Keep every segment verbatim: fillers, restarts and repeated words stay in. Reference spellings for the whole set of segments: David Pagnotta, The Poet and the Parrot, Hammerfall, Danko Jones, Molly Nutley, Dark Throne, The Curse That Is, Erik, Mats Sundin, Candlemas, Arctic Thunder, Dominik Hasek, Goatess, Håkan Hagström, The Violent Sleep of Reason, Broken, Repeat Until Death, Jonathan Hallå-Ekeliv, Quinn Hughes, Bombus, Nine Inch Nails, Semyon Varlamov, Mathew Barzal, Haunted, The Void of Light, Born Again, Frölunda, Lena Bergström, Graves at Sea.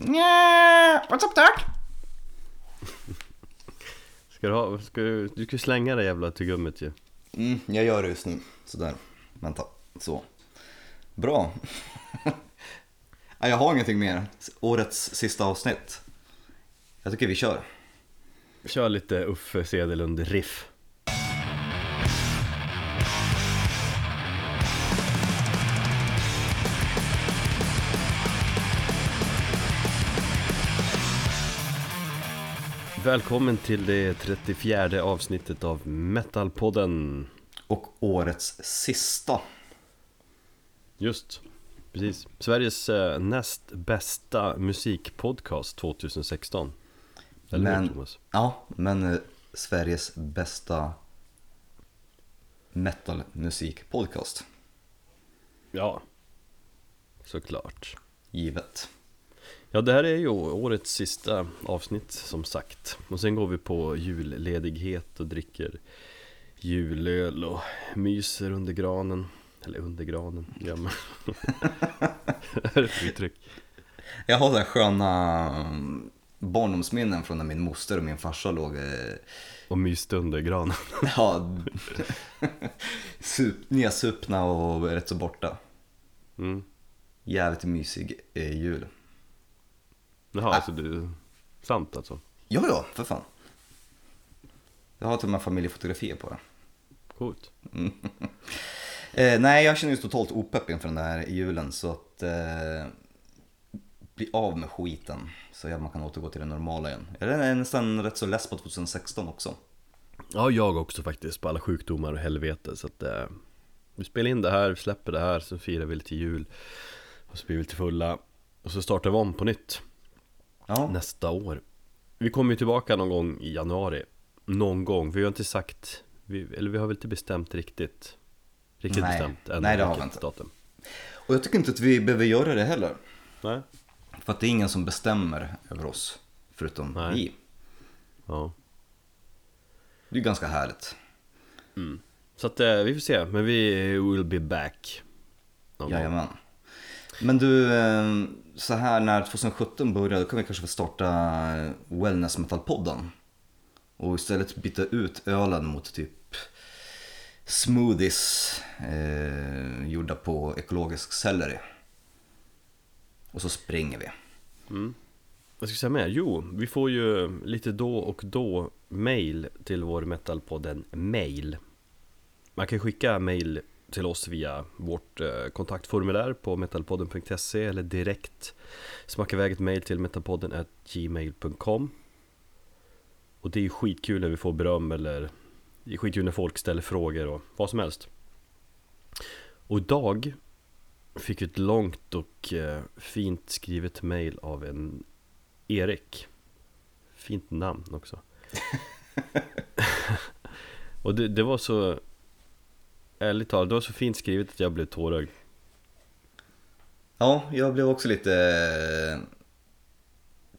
Yeah, what's up, Doc? Ska du ha, ska du, du ska slänga det jävla tuggummet ju. Mm, jag gör det just nu. Sådär, vänta, så. Bra. Jag har ingenting mer. Årets sista avsnitt. Jag tycker vi kör. Kör lite Uffe Sedelund-riff. Välkommen till det trettiofjärde avsnittet av Metalpodden. Och årets sista. Just, precis. Sveriges eh, näst bästa musikpodcast tjugohundrasexton. Eller men, hur, Thomas? Ja, men eh, Sveriges bästa metalmusikpodcast. Ja, såklart. Givet. Ja, det här är ju årets sista avsnitt som sagt. Och sen går vi på julledighet och dricker julöl och myser under granen. Eller under granen, glömmer. Det är ett uttryck. Jag har så här sköna barndomsminnen från när min moster och min farsa låg och myste under granen. Ja, nedsupna och rätt så borta. Mm. Jävligt mysig jul. Jaha, ah. Alltså du, sant alltså? Ja, ja, för fan. Jag har till och med familjefotografier på det. Coolt. Mm. eh, Nej, jag känner ju totalt opepp inför den där julen. Så att eh, bli av med skiten så att man kan återgå till det normala igen. Jag är nästan rätt så less på tjugohundrasexton också. Ja, jag också faktiskt, på alla sjukdomar och helvete. Så att eh, vi spelar in det här, vi släpper det här, så firar vi lite jul. Och så blir vi lite fulla. Och så startar vi om på nytt. Ja. Nästa år. Vi kommer ju tillbaka någon gång i januari. Någon gång, vi har inte sagt vi, eller vi har väl inte bestämt riktigt Riktigt Nej. bestämt än. Nej, det har vi inte. Datum. Och jag tycker inte att vi behöver göra det heller. Nej. För att det är ingen som bestämmer över oss förutom Nej. vi. Ja. Det är ganska härligt. Mm. Så att vi får se. Men vi will be back. Jajamän. Men du, så här när tjugosjutton började, då kan vi kanske få starta Wellness Metalpodden och istället byta ut ölen mot typ smoothies eh, gjorda på ekologisk selleri. Och så springer vi. Mm. Vad ska jag säga med? Jo, vi får ju lite då och då mail till vår Metalpodden mail. Man kan skicka mail till oss via vårt kontaktformulär på metalpodden punkt se eller direkt smacka iväg ett mejl till metalpodden at gmail punkt com. Och det är ju skitkul när vi får beröm, eller det är skitkul när folk ställer frågor och vad som helst. Och idag fick vi ett långt och fint skrivet mejl av en Erik. Fint namn också. Och det, det var så ärligt talat, det var så fint skrivet att jag blev tårögd. Ja, jag blev också lite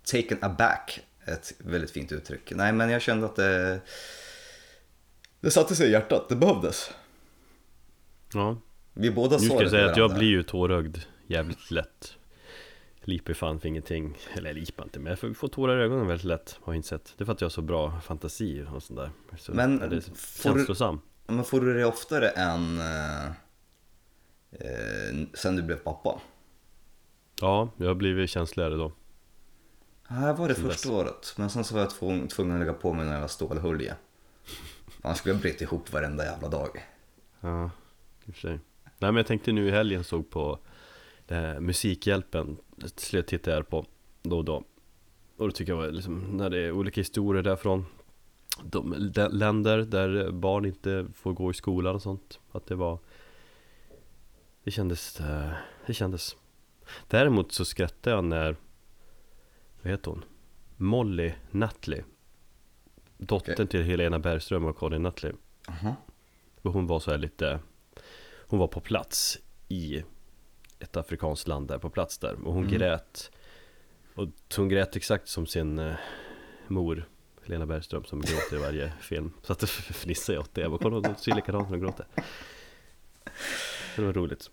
taken aback. Ett väldigt fint uttryck. Nej, men jag kände att det, det satte sig i hjärtat, det behövdes. Ja. Vi båda såg det. Nu ska jag säga att jag blir ju tårögd jävligt lätt. Liper fan för ingenting. Eller lipa inte, men jag får tårar i ögonen väldigt lätt. Har jag inte sett. Det är för att jag har så bra fantasi och sånt där. Så men är det känslosam. Men får du det oftare än eh, sen du blev pappa? Ja, jag blev känsligare då. Här var det sen första dess. året. Men sen så var jag tvungen, tvungen att lägga på mig när jag var stålhulje. Annars skulle jag bryta ihop varenda jävla dag. Ja, i och för sig. Nej, men jag tänkte nu i helgen såg på eh, Musikhjälpen. Jag tittade här på då och då. Och då tycker jag var liksom, när det är olika historier därifrån. De, de länder där barn inte får gå i skolan och sånt, att det var det kändes det kändes däremot så skrattade jag när vad heter hon? Molly Nutley, dottern okay. till Helena Bergström och Colin Nutley. Uh-huh. Och hon var så här lite, hon var på plats i ett afrikanskt land där på plats där och hon mm. grät och hon grät exakt som sin eh, mor Lena Bergström som gråter i varje film. Så att det fnissar jag åt det. Jag bara, kolla, de ser likadant när de gråter. Det var roligt.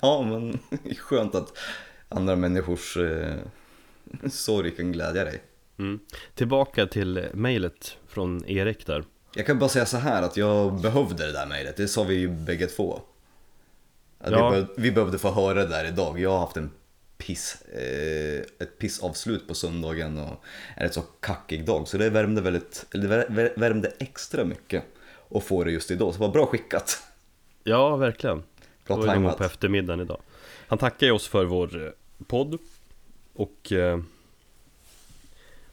Ja, men skönt att andra människors eh, sorg kan glädja dig. Mm. Tillbaka till mejlet från Erik där. Jag kan bara säga så här att jag behövde det där mejlet. Det sa vi ju bägge två. Att ja. vi, be- vi behövde få höra det där idag. Jag har haft en piss, eh, ett pissavslut på söndagen och en rätt så kackig dag. Så det värmde, väldigt, det värmde extra mycket och få det just idag. Så det var bra skickat. Ja, verkligen. Bra tajmat. Det var på eftermiddagen idag. Han tackar ju oss för vår podd. Och... Eh,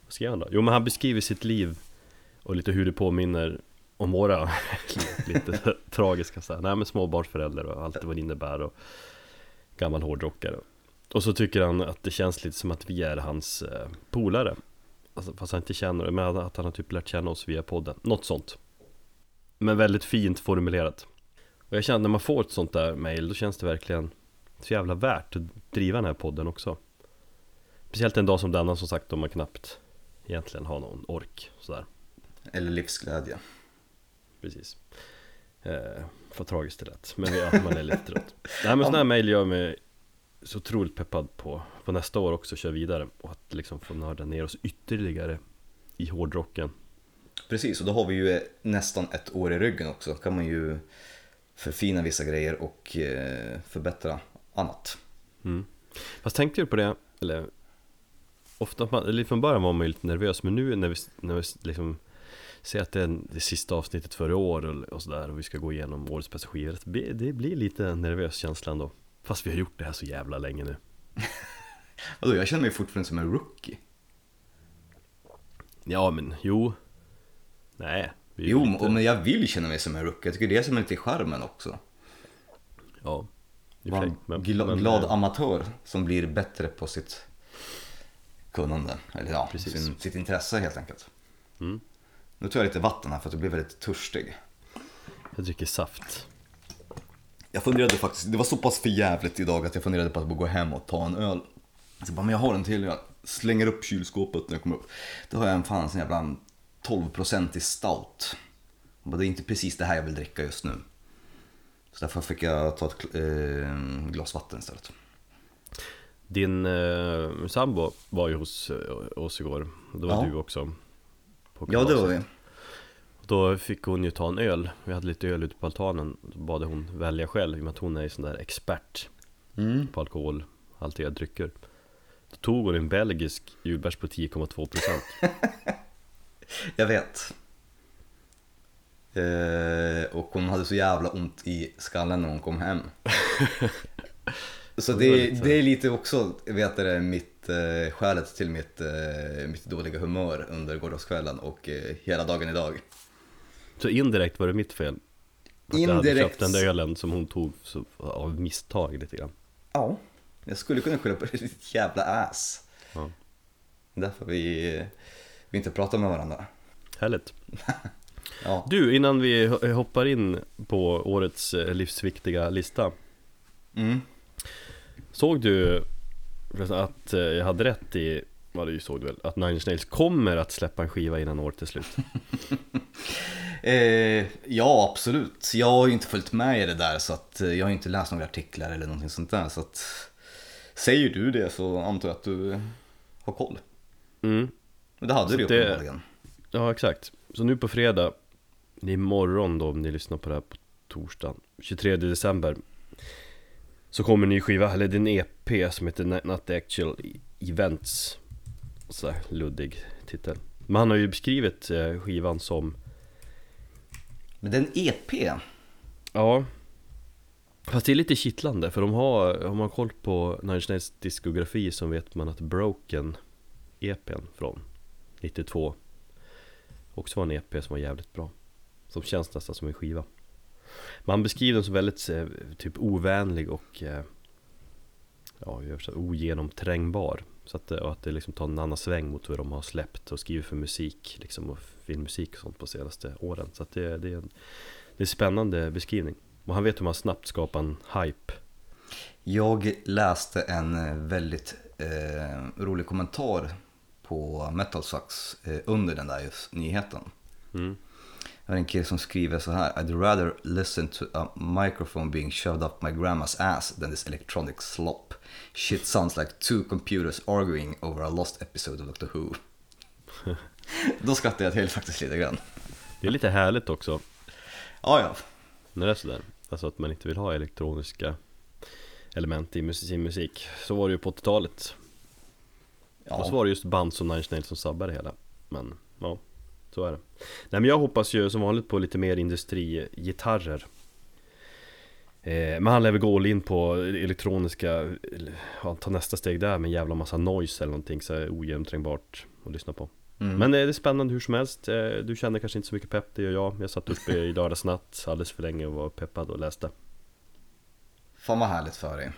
vad ska han då? Jo, men han beskriver sitt liv och lite hur det påminner om våra lite tragiska så här. Nej, men småbarnsföräldrar och allt vad det innebär och gammal hårdrockare. Och så tycker han att det känns lite som att vi är hans eh, polare. Alltså, fast han inte känner det, men att han har typ lärt känna oss via podden. Något sånt. Men väldigt fint formulerat. Och jag känner när man får ett sånt där mejl, då känns det verkligen så jävla värt att driva den här podden också. Speciellt en dag som denna, som sagt, då man knappt egentligen har någon ork sådär. Eller livsglädje. Precis. Eh, för tragiskt det lät. Men ja, man är lite trött. Nej, men sån här mejl gör mig så otroligt peppad på, på nästa år också, köra vidare. Och att liksom få nörda ner oss ytterligare i hårdrocken. Precis, och då har vi ju nästan ett år i ryggen också. Då kan man ju förfina vissa grejer och förbättra annat. Mm. Fast tänkte du på det? Eller... Ofta man, eller från början var man ju lite nervös, men nu när vi, när vi liksom ser att det är det sista avsnittet för i år och, och sådär, och vi ska gå igenom årets bästa skivor, det, det blir lite nervös känslan då. Fast vi har gjort det här så jävla länge nu. Alltså, jag känner mig fortfarande som en rookie. Ja, men jo. Nej. Jo, lite... men jag vill känna mig som en rookie. Jag tycker det är som är lite charmen också. Ja. Var en men, gla- men, glad men... amatör som blir bättre på sitt... kunnande, eller ja, sin, sitt intresse helt enkelt. Mm. Nu tar jag lite vatten här för att jag blir väldigt törstig. Jag dricker saft. Jag funderade faktiskt, det var så pass för jävligt idag att jag funderade på att gå hem och ta en öl. Så bara, men jag har en till, jag slänger upp kylskåpet när jag kommer upp. Då har jag en fan sån jävla tolv procent i stout. Bara, det är inte precis det här jag vill dricka just nu. Så därför fick jag ta ett eh, glas vatten istället. Din eh, sambo var ju hos eh, oss igår. Då var ja. du också på kalaset. Ja, det var vi. Då fick hon ju ta en öl. Vi hade lite öl ute på altanen. Då bad hon välja själv, men hon är ju sån där expert mm. på alkohol, alltid jag drycker. Då tog hon en belgisk julbärs på tio komma två procent. Jag vet. eh, Och hon hade så jävla ont i skallen när hon kom hem. Så det, det är lite också, vet du, mitt eh, skälet till mitt, eh, mitt dåliga humör under gårdagskvällen och eh, hela dagen idag. Så indirekt var det mitt fel? Att indirekt. Jag hade köpt den där ölen som hon tog så, av misstag lite grann. Ja, jag skulle kunna skylla på ditt jävla ass. Ja. Därför vi, vi inte pratar med varandra. Härligt. Ja. Du, innan vi hoppar in på årets livsviktiga lista. Mm. Såg du att jag hade rätt i, vad du såg väl, att Nine Inch Nails kommer att släppa en skiva innan året är slut? eh, ja, absolut. Jag har ju inte följt med i det där, så att jag har inte läst några artiklar eller någonting sånt där. Så att, säger du det så antar jag att du har koll. Mm. Men det hade så du ju uppenbarligen. Ja, exakt. Så nu på fredag, det är imorgon då om ni lyssnar på det här på torsdagen, tjugotredje december. Så kommer en ny skiva, eller det är en E P som heter Not Actual Events. Så här, luddig titel. Men han har ju beskrivit skivan som... Men den E P? Ja. Fast det är lite kittlande, för de har, om man har koll på Nine Inch Nails diskografi så vet man att Broken E P:n från nittiotvå också var en E P som var jävligt bra. Som känns nästan som en skiva. Man beskriver den som väldigt typ ovänlig och ja, ogenomträngbar, så att, och att det liksom tar en annan sväng mot hur de har släppt och skrivit för musik liksom, och filmmusik och sånt på senaste åren. Så att det, det, är en, det är en spännande beskrivning. Och han vet hur man snabbt skapar en hype. Jag läste en väldigt eh, rolig kommentar på Metal Sucks eh, under den där just nyheten. Mm. Jag har en kille som skriver så här: I'd rather listen to a microphone being shoved up my grandma's ass than this electronic slop. Shit sounds like two computers arguing over a lost episode of Doctor Who. Då skrattar jag till faktiskt lite grann. Det är lite härligt också. Ja, ja. När det är sådär, alltså att man inte vill ha elektroniska element i sin musik. Så var det ju på åttiotalet. Ja. Och så var det just band som Nine Inch Nails som sabbade hela. Men ja, så är det. Nej, men jag hoppas ju som vanligt på lite mer industrigitarrer. Eh, men han lär väl gå all in på elektroniska, ja, ta nästa steg där med en jävla massa noise eller någonting så är ogenomträngbart att lyssna på. Mm. Men det är spännande hur som helst. Du känner kanske inte så mycket pepp, det gör jag. Jag satt uppe i lördagsnatt alldeles för länge och var peppad och läste. Fan vad härligt för dig.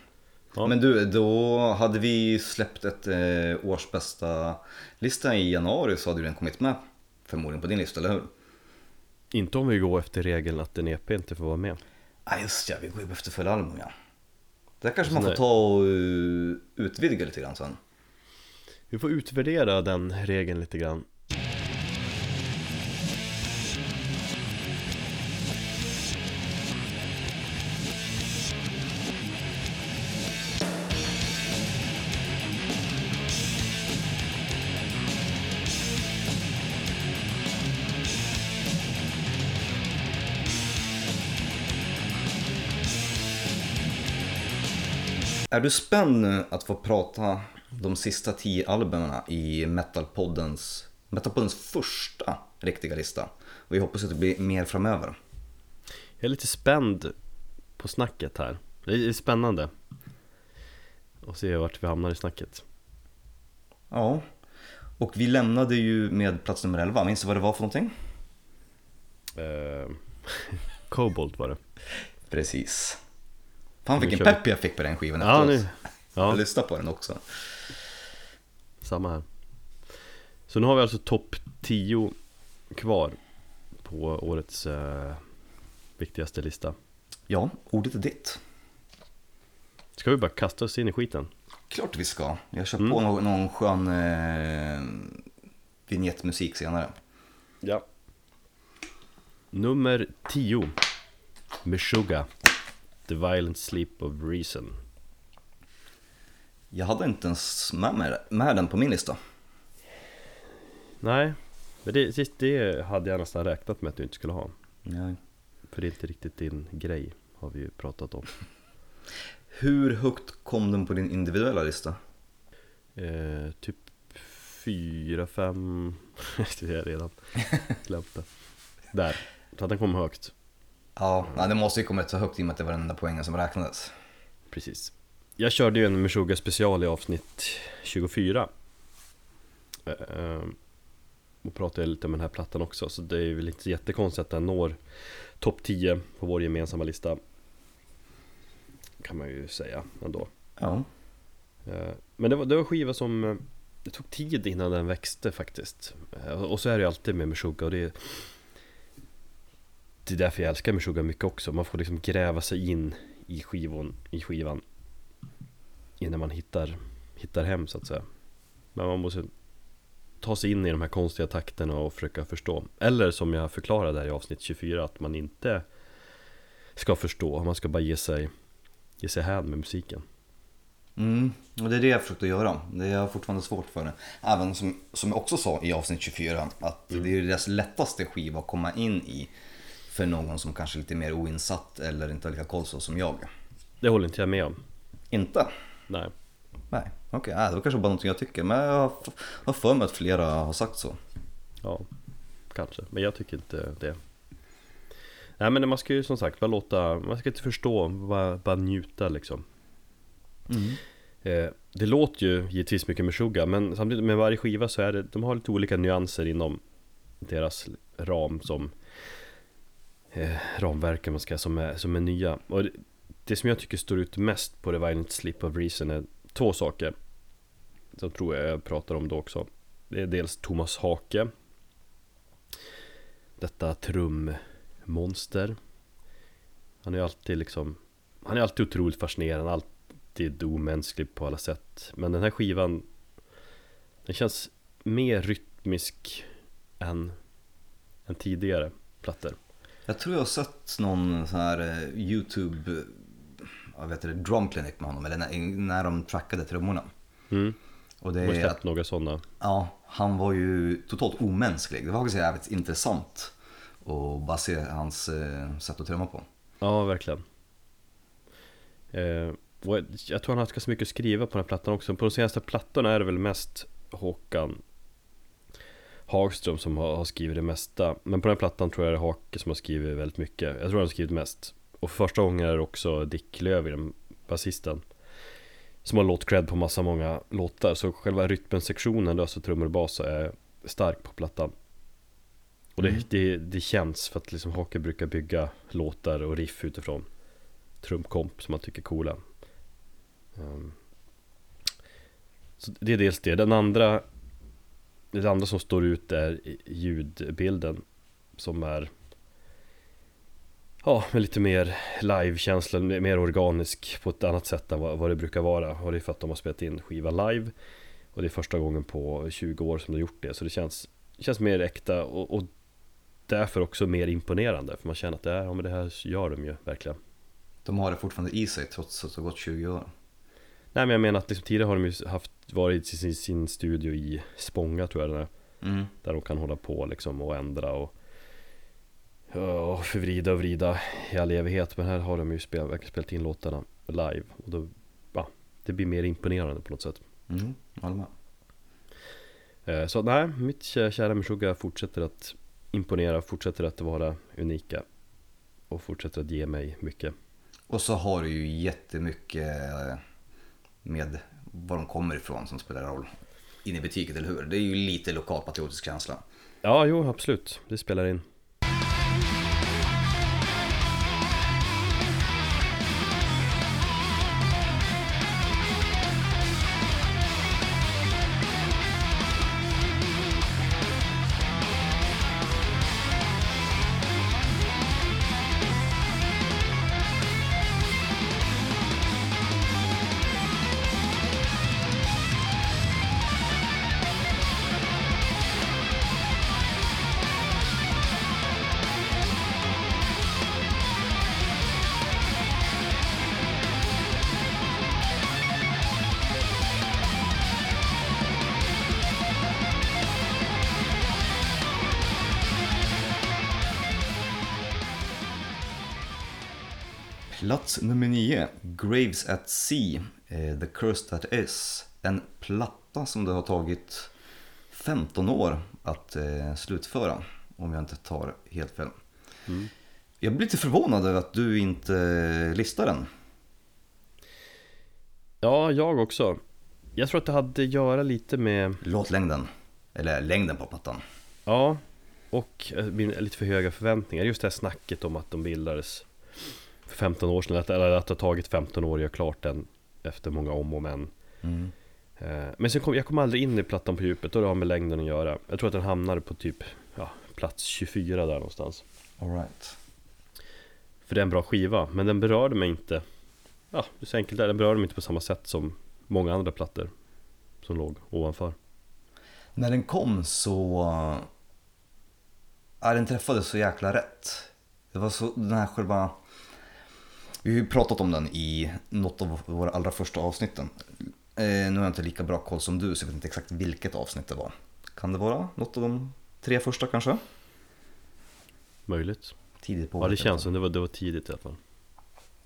Ja. Men du, då hade vi släppt ett eh, årsbästa listan i januari, så hade du den kommit med förmodligen på din lista, eller hur? Inte om vi går efter regeln att en E P inte får vara med. Ja, just ja, vi går ju efter full album, ja. Det kanske man får ta och uh, utvidga lite grann sen. Vi får utvärdera den regeln lite grann. Är du spänd nu att få prata de sista tio albumen i Metalpoddens, Metalpoddens första riktiga lista? Och jag hoppas att det blir mer framöver. Jag är lite spänd på snacket här. Det är spännande. Och se vart vi hamnar i snacket. Ja. Och vi lämnade ju med plats nummer elva. Minns du vad det var för någonting? Uh, Cobalt var det. Precis. Fan vilken pepp jag fick på den skivan efteråt. Ja, nu. Ja. Jag lyssnar på den också. Samma här. Så nu har vi alltså topp tio kvar på årets eh, viktigaste lista. Ja, ordet är ditt. Ska vi bara kasta oss in i skiten? Klart vi ska. Jag kör mm. på någon, någon skön eh, vignettmusik senare. Ja. Nummer tio. Meshuggah. The Violent Sleep of Reason. Jag hade inte ens med, med, med den på min lista. Nej, men det, det hade jag nästan räknat med att du inte skulle ha. Nej. För det är inte riktigt din grej, har vi ju pratat om. Hur högt kom den på din individuella lista? Eh, typ fyra, fem... det är redan glömt det. Där, så att den kom högt. Ja, det måste ju komma så högt i och med att det var den enda poängen som räknades. Precis. Jag körde ju en Meshuggah special i avsnitt tjugofyra. Och pratade lite om den här plattan också. Så det är väl inte jättekonstigt att den når topp tio på vår gemensamma lista. Kan man ju säga ändå. Ja. Men det var, det var skiva som... Det tog tid innan den växte faktiskt. Och så är det ju alltid med Meshuggah, och det är... Det är därför jag älskar Meshuggah mycket också. Man får liksom gräva sig in i, skivon, i skivan innan man hittar, hittar hem så att säga. Men man måste ta sig in i de här konstiga takterna och försöka förstå. Eller som jag förklarade där i avsnitt tjugofyra, att man inte ska förstå. Man ska bara ge sig, ge sig hän med musiken. Mm, och det är det jag försökte göra. Det är fortfarande svårt för det. Även som, som jag också sa i avsnitt tjugofyra, att mm. det är deras lättaste skiva att komma in i. För någon som kanske är lite mer oinsatt eller inte har lika koll så som jag. Det håller inte jag med om. Inte? Nej. Nej, okej. Okay. Äh, det var kanske bara någonting jag tycker. Men jag har för mig att flera har sagt så. Ja, kanske. Men jag tycker inte det. Nej, men man ska ju som sagt bara låta... Man ska inte förstå, bara, bara njuta liksom. Mm. Eh, det låter ju givetvis mycket Meshuggah. Men samtidigt med varje skiva så är det... De har lite olika nyanser inom deras ram som... Eh, ramverken man ska, som, är, som är nya. Och det, det som jag tycker står ut mest på The Violent Sleep of Reason är två saker som tror jag jag pratar om då också. Det är dels Thomas Haake, detta trummonster. Han är alltid liksom, han är alltid otroligt fascinerande, alltid omänsklig på alla sätt. Men den här skivan, den känns mer rytmisk än, än tidigare. plattor. Jag tror jag har sett någon sån här YouTube, jag vet inte, drum clinic med honom, eller när, när de trackade trummorna. Mm. Och det är att, några sådana. Ja, han var ju totalt omänsklig. Det var faktiskt jävligt intressant att bara se hans eh, sätt att trumma på. Ja, verkligen. Eh, jag tror han har haft ganska mycket att skriva på den här plattan också. På de senaste plattorna är det väl mest Håkan Hagström som har skrivit det mesta. Men på den här plattan tror jag det är Haake som har skrivit väldigt mycket. Jag tror han har skrivit mest. Och första gången är det också Dick Löv, den basisten, som har låt cred på massa många låtar. Så själva rytmensektionen, alltså trummor och bas, är stark på plattan. Och det, mm. det, det känns för att liksom Haake brukar bygga låtar och riff utifrån trumkomp som man tycker är coola. Um. Så det är dels det. Den andra, det andra som står ut är ljudbilden som är ja, med lite mer live-känsla, mer organisk på ett annat sätt än vad det brukar vara. Och det är för att de har spelat in skiva live. Och det är första gången på tjugo år som de har gjort det. Så det känns, känns mer äkta och, och därför också mer imponerande. För man känner att det, är, ja, men det här gör de ju verkligen. De har det fortfarande i sig trots att det har gått tjugo år. Nej, men jag menar att liksom, tidigare har de ju haft, varit i sin, sin studio i Spånga tror jag det är. Mm. Där de kan hålla på liksom, och ändra och och förvrida och vrida i all evighet, men här har de ju spel, spelat in låtarna live och då, ja, det blir mer imponerande på något sätt. Mm, håller med. Så nej, mitt kära Meshuggah fortsätter att imponera, fortsätter att vara unika och fortsätter att ge mig mycket. Och så har du ju jättemycket med var de kommer ifrån som spelar roll in i butiken, eller hur? Det är ju lite lokalpatriotisk känsla. Ja, jo, absolut. Det spelar in. Plats nummer nio, Graves at Sea, eh, The Curse That Is. En platta som det har tagit femton år att eh, slutföra, om jag inte tar helt fel. Mm. Jag blir lite förvånad över att du inte listar den. Ja, jag också. Jag tror att det hade att göra lite med låtlängden, eller längden på plattan. Ja, och lite för höga förväntningar. Just det här snacket om att de bildades för femton år sedan, eller att det har tagit femton år att göra klart den efter många om och men. Mm. Men sen kom, jag kom aldrig in i plattan på djupet och det har med längden att göra. Jag tror att den hamnade på typ ja, plats tjugofyra där någonstans. All right. För det är en bra skiva, men den berörde mig inte. Ja, det är så enkelt där. Den berörde mig inte på samma sätt som många andra plattor som låg ovanför. När den kom så ja, den träffade så jäkla rätt. Det var så den här själva. Vi har ju pratat om den i något av våra allra första avsnitten. Eh, nu har jag inte lika bra koll som du, så jag vet inte exakt vilket avsnitt det var. Kan det vara något av de tre första kanske? Möjligt. Tidigt på. Ja, det känns som det var, det var tidigt i alla fall.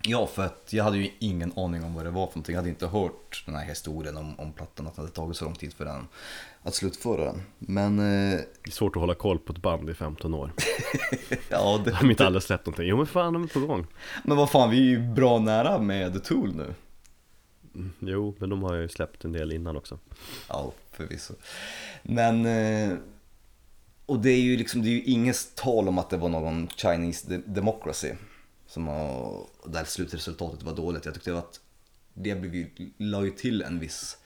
Ja, för att jag hade ju ingen aning om vad det var för någonting. Jag hade inte hört den här historien om, om plattan, att det hade tagit så lång tid för den att slutföra den. Men eh... det är svårt att hålla koll på ett band i femton år. Ja, det har inte alldeles släppt någonting. Jo men fan, de är på gång. Men vad fan, vi är ju bra nära med The Tool nu. Mm, jo, men de har ju släppt en del innan också. Ja, förvisso. Men eh... och det är ju liksom, det är ju inget tal om att det var någon Chinese de- democracy. Som har, där slutresultatet var dåligt. Jag tyckte att det blev ju, la ju till en viss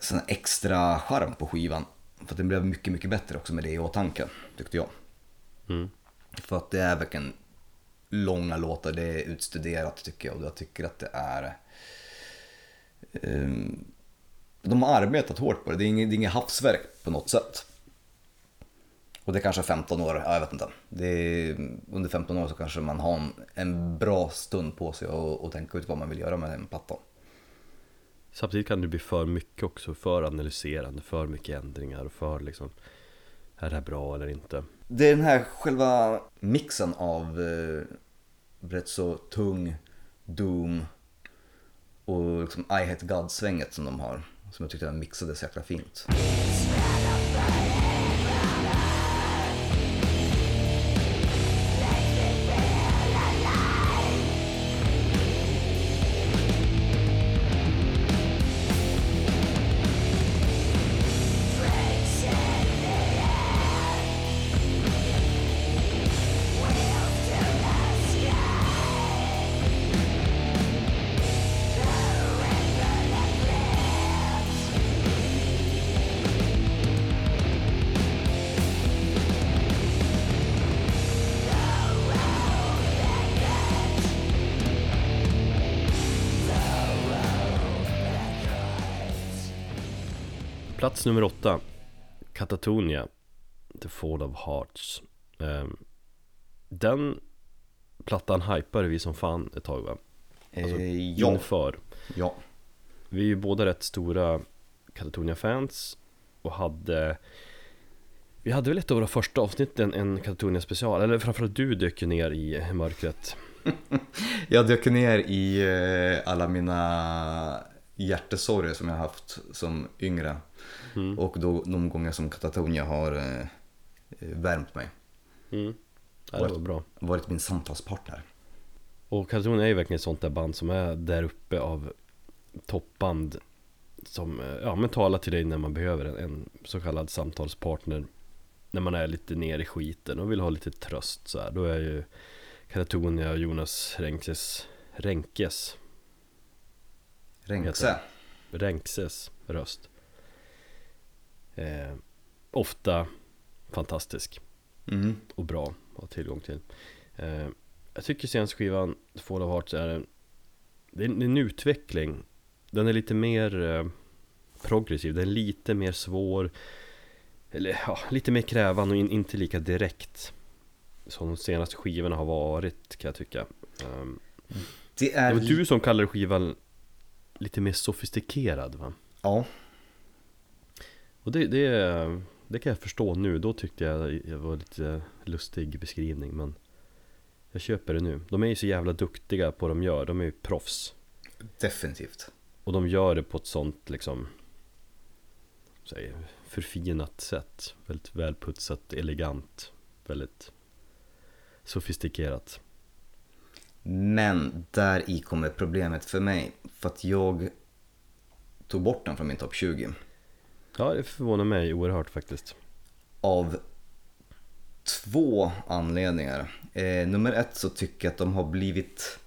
sån extra charm på skivan. För att den blev mycket, mycket bättre också med det i åtanke, tyckte jag. Mm. För att det är verkligen långa låtar, det är utstuderat tycker jag. Och jag tycker att det är um, de har arbetat hårt på det, det är inget, det är inget hafsverk på något sätt. Och det kanske är femton år, ja, jag vet inte. Det är, under femton år så kanske man har en, en bra stund på sig och, och tänka ut vad man vill göra med en platta. Samtidigt kan det bli för mycket också, för analyserande, för mycket ändringar och för liksom, är det här bra eller inte? Det är den här själva mixen av eh, rätt så tung, doom och liksom I Hate God-svänget som de har, som jag tyckte den mixade så jäkla fint. Plats nummer åtta, Katatonia, The Fall of Hearts. Den plattan hypade vi som fan ett tag, va? Alltså, eh, ja. Inför. Ja. Vi är ju båda rätt stora Katatonia-fans och hade... Vi hade väl ett av våra första avsnitt en, en Katatonia-special, eller framförallt du dök ner i mörkret. Jag dök ner i alla mina... hjärtesorger som jag har haft som yngre mm. och då de gånger som Katatonia har eh, värmt mig mm. det var varit, bra. Varit min samtalspartner. Och Katatonia är ju verkligen ett sånt där band som är där uppe av toppband som ja, men talar till dig när man behöver en, en så kallad samtalspartner, när man är lite ner i skiten och vill ha lite tröst så här. Då är ju Katatonia och Jonas Renkes Renkes Renkse. Renkses röst. Eh, ofta fantastisk. Mm. Och bra att ha tillgång till. Eh, jag tycker senaste skivan Fall of Hearts är en, det är en utveckling. Den är lite mer eh, progressiv. Den är lite mer svår. Eller ja, lite mer krävande och in, inte lika direkt som de senaste skivorna har varit, kan jag tycka. Eh, det är det var du som kallade skivan lite mer sofistikerad, va? Ja. Och det, det, det kan jag förstå nu. Då tyckte jag det var lite lustig beskrivning, men jag köper det nu. De är ju så jävla duktiga på vad de gör. De är ju proffs. Definitivt. Och de gör det på ett sånt liksom säg, förfinat sätt. Väldigt välputsat, elegant. Väldigt sofistikerat. Men där i kommer problemet för mig, för att jag tog bort den från min topp tjugo. Ja, det förvånar mig oerhört faktiskt. Av två anledningar. Eh, nummer ett så tycker jag att de har blivit,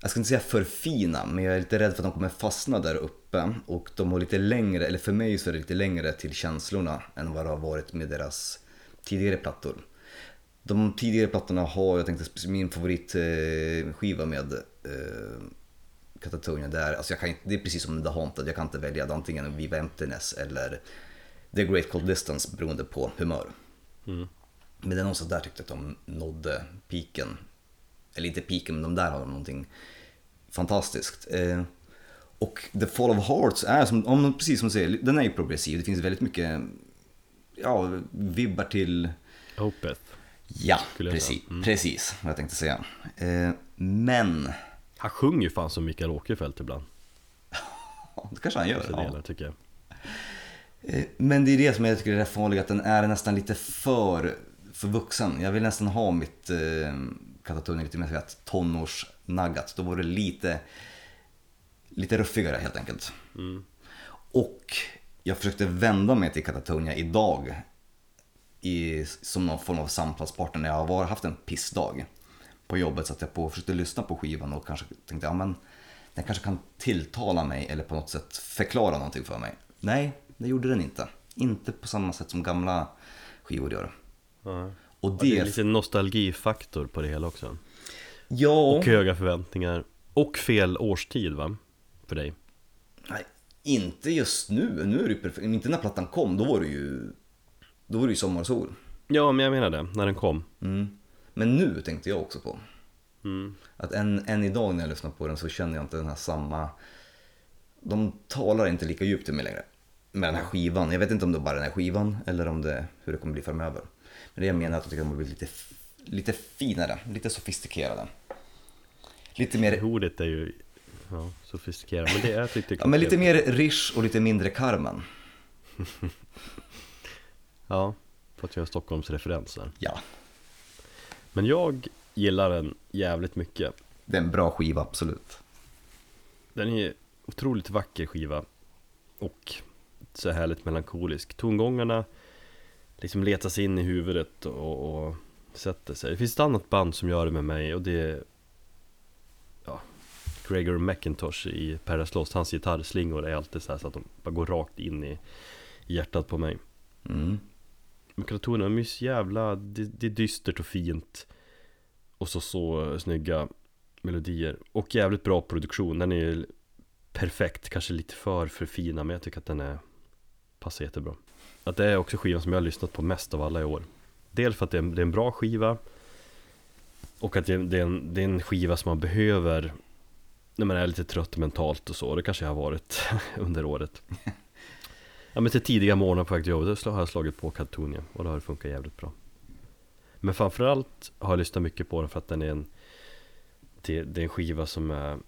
jag ska inte säga för fina, men jag är lite rädd för att de kommer fastna där uppe. Och de har lite längre, eller för mig så är det lite längre till känslorna än vad det har varit med deras tidigare plattor. De tidigare plattorna har, jag tänkte min favoritskiva med eh, Katatonia där, alltså jag kan inte, det är precis som The Haunted, jag kan inte välja antingen Viva Emptiness eller The Great Cold Distance beroende på humör. Mm. Men det är någonstans där tyckte att de nådde piken, eller inte piken, men de där har de någonting fantastiskt. Eh, och The Fall of Hearts är, som, om, precis som du säger, den är ju progressiv, det finns väldigt mycket ja, vibbar till Opeth. Ja, precis, mm. precis vad jag tänkte säga. Eh, men han sjunger ju fan som Mikael Åkerfeldt ibland. Det kanske han gör. Ja. Delar, tycker jag. Eh, men det är det som jag tycker är det farliga, att den är nästan lite för, för vuxen. Jag vill nästan ha mitt eh, Katatonia lite mer tonårsnaggat. Då var det lite, lite ruffigare helt enkelt. Mm. Och jag försökte vända mig till Katatonia idag I, som någon form av samtalspartner när jag har haft en pissdag på jobbet, så att jag på, försökte lyssna på skivan och kanske tänkte, ja men den kanske kan tilltala mig eller på något sätt förklara någonting för mig. Nej, det gjorde den inte. Inte på samma sätt som gamla skivor gör. Ja. Och det... Ja, det är lite nostalgifaktor på det hela också. Ja. Och höga förväntningar. Och fel årstid, va? För dig. Nej, inte just nu. Nu är det ju perfekt. Inte när plattan kom, då var det ju Då var det ju sommarsol. Ja, men jag menar det, när den kom. Mm. Men nu tänkte jag också på mm. att än, än idag när jag lyssnar på den så känner jag inte den här samma... De talar inte lika djupt i mig längre med den här skivan. Jag vet inte om det är bara den här skivan eller om det, hur det kommer bli framöver. Men det jag menar är att jag tycker att de blir lite, lite finare, lite sofistikerade. Lite mer... Ordet är ju ja, sofistikerad, men det är tyckte ja, men lite mer rish och lite mindre Carmen. Ja, för att jag har Stockholms referenser. Ja. Men jag gillar den jävligt mycket. Det är en bra skiva, absolut. Den är otroligt vacker skiva och så härligt melankolisk. Tongångarna liksom letar sig in i huvudet och, och sätter sig. Det finns ett annat band som gör det med mig och det är ja, Gregor McIntosh i Paradise Lost. Hans gitarrslingor är alltid så här så att de bara går rakt in i hjärtat på mig. Mm. Men Katatonia är så jävla det, det är dystert och fint och så så snygga melodier och jävligt bra produktion. Den är perfekt, kanske lite för för fina, men jag tycker att den är passar jättebra. Att det är också skivan som jag har lyssnat på mest av alla i år. Dels för att det är en, det är en bra skiva och att det är, det, är en, det är en skiva som man behöver när man är lite trött mentalt och så. Det kanske jag har varit under året. Ja, men till tidiga morgnar på väg till jobbet så har jag slagit på Katatonia och det har funkat jävligt bra. Men framförallt har jag lyssnat mycket på den för att den är en, det, det är en skiva som är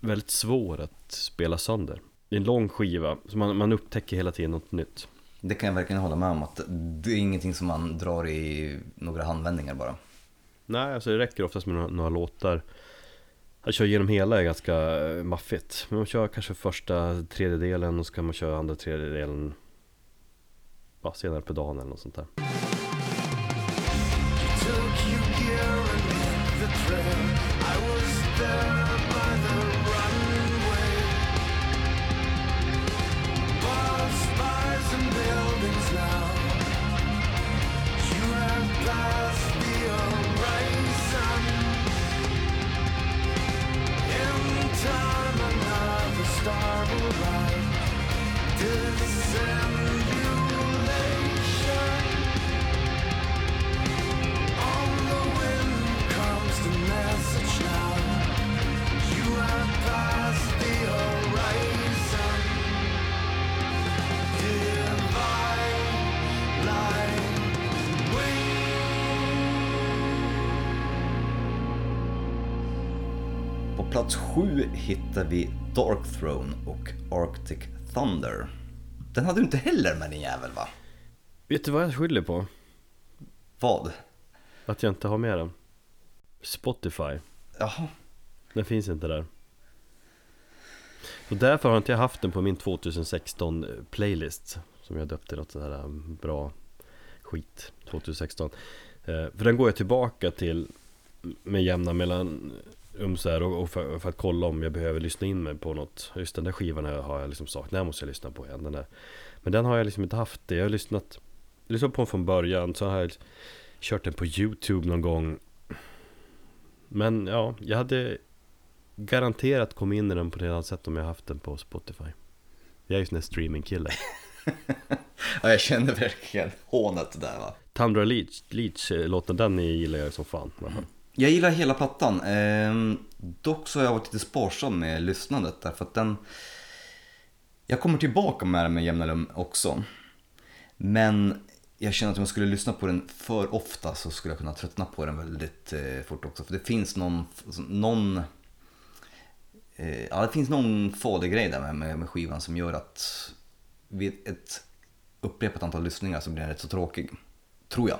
väldigt svår att spela sönder. Det är en lång skiva så man, man upptäcker hela tiden något nytt. Det kan jag verkligen hålla med om att det är ingenting som man drar i några handvändningar bara. Nej, alltså det räcker oftast med några, några låtar. Att köra genom hela är ganska maffigt. Men man kör kanske första tredjedelen och så kan man köra andra tredjedelen ja, senare på dagen eller något sånt där. Plats sju hittar vi Dark Throne och Arctic Thunder. Den hade du inte heller med din jävel, va? Vet du vad jag skyller på? Vad? Att jag inte har med den. Spotify. Jaha. Den finns inte där. Och därför har inte jag haft den på min tjugohundrasexton playlist som jag döpte något sådär bra skit tjugohundrasexton. För den går jag tillbaka till med jämna mellan Um så här, och för, för att kolla om jag behöver lyssna in mig på något. Just den där skivan har jag liksom saknat. Den måste jag lyssna på igen. Den där. Men den har jag liksom inte haft det. Jag har lyssnat, lyssnat på den från början. Så har jag kört den på YouTube någon gång. Men ja, jag hade garanterat kommit in i den på ett annat sätt om jag haft den på Spotify. Jag är just en streamingkille. Ja, jag känner verkligen hånet där, va? Tundra Leach, Leach låten, den gillar jag som fan. Mm. Jag gillar hela plattan. Eh, dock så har jag varit lite sparsam med lyssnandet därför att den... Jag kommer tillbaka med den med jämnalum också. Men jag känner att om jag skulle lyssna på den för ofta så skulle jag kunna tröttna på den väldigt eh, fort också. För det finns någon... någon eh, ja, det finns någon farlig grej där med, med, med skivan som gör att vid ett upprepat antal lyssningar så blir den rätt så tråkig. Tror jag.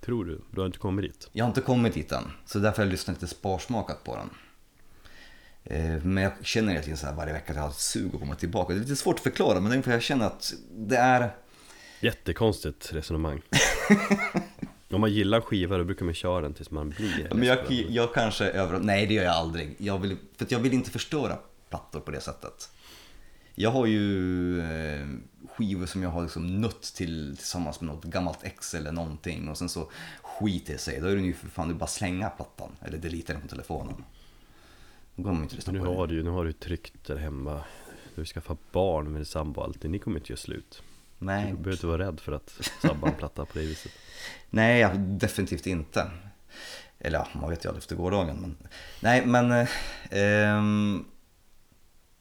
Tror du? Du har inte kommit dit? Jag har inte kommit dit än, så därför har jag lyssnat lite sparsmakat på den. Men jag känner egentligen så här varje vecka att jag har ett sug att komma tillbaka. Det är lite svårt att förklara, men jag känner att det är... Jättekonstigt resonemang. Om man gillar skivor, då brukar man köra den tills man blir... Men jag, jag kanske över... Nej, det gör jag aldrig. Jag vill... För att jag vill inte förstöra plattor på det sättet. Jag har ju skivor som jag har liksom nött till tillsammans med något gammalt ex eller någonting och sen så skiter det sig. Då är det ju för fan du bara slänga plattan eller delita den på telefonen. Då går man inte lyssna på det. Nu har du ju nu har du tryckt där hemma. Du ska få barn med sambo alltid. Ni kommer inte göra slut. Nej. Du behöver inte vara rädd för att sabba en platta på det viset. Nej, definitivt inte. Eller ja, man vet ju aldrig efter gårdagen. Men... Nej, men... Eh, eh,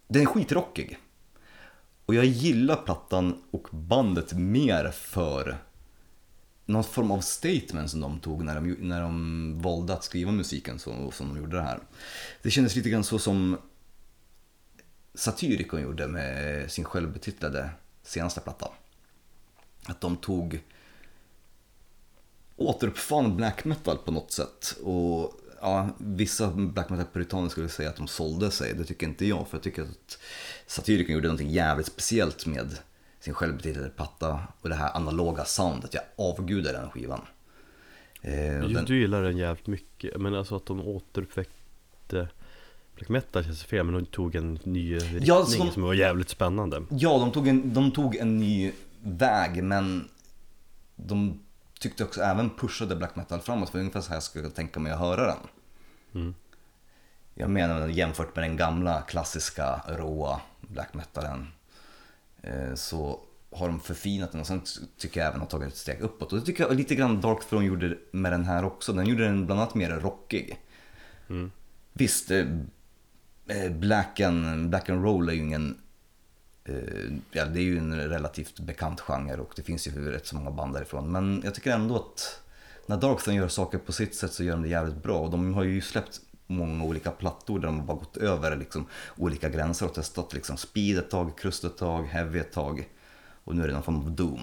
den är skitrockig. Och jag gillar plattan och bandet mer för någon form av statement som de tog när de, när de valde att skriva musiken så, som de gjorde det här. Det kändes lite grann så som Satyricon gjorde med sin självbetitlade senaste platta. Att de tog återuppfann black metal på något sätt. Och ja, vissa black metal-puritaner skulle säga att de sålde sig. Det tycker inte jag, för jag tycker att Satyricon gjorde någonting jävligt speciellt med sin självbetitlade platta och det här analoga soundet. Jag avgudar den skivan. Eh, du, den... du gillar den jävligt mycket. Men alltså att de återuppväckte black metal känns fel, men de tog en ny riktning, ja, som... som var jävligt spännande. Ja, de tog en, de tog en ny väg, men de tyckte också även pushade black metal framåt. För ungefär så här skulle jag tänka mig att höra den. Mm. Jag menar jämfört med den gamla klassiska råa black metalen, så har de förfinat den. Och sen tycker jag även att de har tagit ett steg uppåt. Och det tycker jag lite grann Dark Throne gjorde med den här också. Den gjorde den bland annat mer rockig. Mm. Visst, black and, black and roll är ju ingen... Ja, det är ju en relativt bekant genre och det finns ju rätt så många band därifrån. Men jag tycker ändå att när Dark Throne gör saker på sitt sätt så gör de det jävligt bra. Och de har ju släppt många olika plattor där de har bara gått över liksom olika gränser och testat liksom speed ett tag, krust ett tag, heavy ett tag. Och nu är det någon form av doom.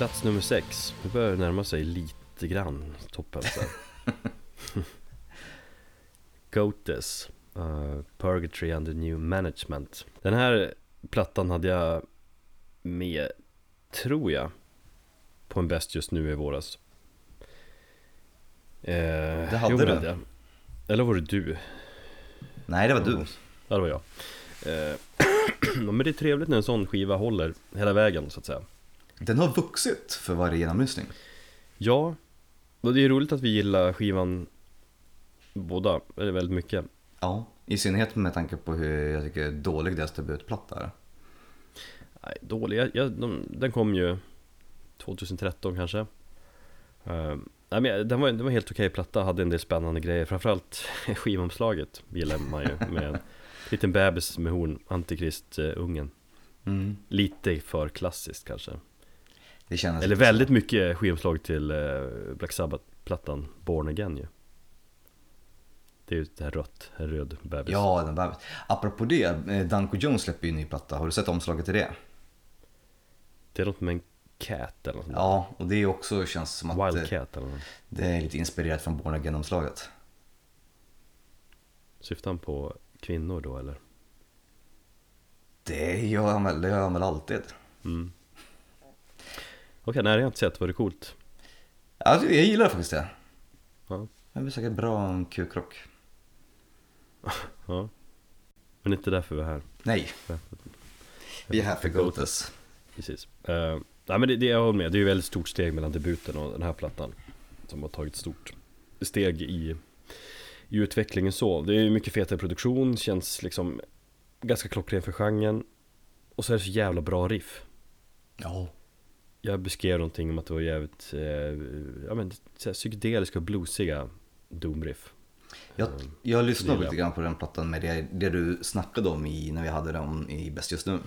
Plats nummer sex. Det börjar närma sig lite grann toppen. Goatess, uh, Purgatory and the New Management. Den här plattan hade jag med, tror jag, på en bäst just nu i våras. Uh, det hade jo, du. Hade jag. Eller var det du? Nej, det var du. Ja, det var jag. Uh, men det är trevligt när en sån skiva håller hela vägen, så att säga. Den har vuxit för varje genomlyssning. Ja, och det är roligt att vi gillar skivan båda, eller väldigt mycket. Ja, i synnerhet med tanke på hur jag tycker dålig deras debutplatta är. Nej, dålig. Jag, jag, de, den kom ju tjugotretton kanske. Uh, nej, men den var en var helt okej platta, hade en del spännande grejer. Framförallt skivomslaget gillar man ju, med en liten bebis med horn, antikristungen. Mm. Lite för klassiskt kanske. Det eller väldigt så. Mycket skivomslag till Black Sabbath-plattan Born Again ju. Det är ju det här rött, en röd bebis. Ja, den bebis. Apropå det, Danko Jones släpper ju en ny platta. Har du sett omslaget till det? Det är något med en cat eller något. Ja, och det är också känns som att Wild det, cat eller något. Det är lite inspirerat från Born Again-omslaget. Syftar han på kvinnor då eller? Det gör han väl, det gör han väl alltid. Mm. Okej, när jag inte sett var det coolt. Alltså, jag gillar faktiskt det. Ja. Det blir säkert bra en kukrock. Ja. Men inte därför vi är här. Nej. För, för, för, vi är här för Goatess. Precis. Uh, nej, men det, det jag håller med. Det är ju ett väldigt stort steg mellan debuten och den här plattan. Som har tagit stort steg i, i utvecklingen så. Det är ju mycket fetare produktion. Känns liksom ganska klockren för genren. Och så är det så jävla bra riff. Ja. Jag beskrev någonting om att det var jävligt eh, ja, men, psykedeliska och bluesiga doomriff. Jag, jag lyssnade lite grann på den plattan med det, det du snackade om i, när vi hade dem i Bäst just nu.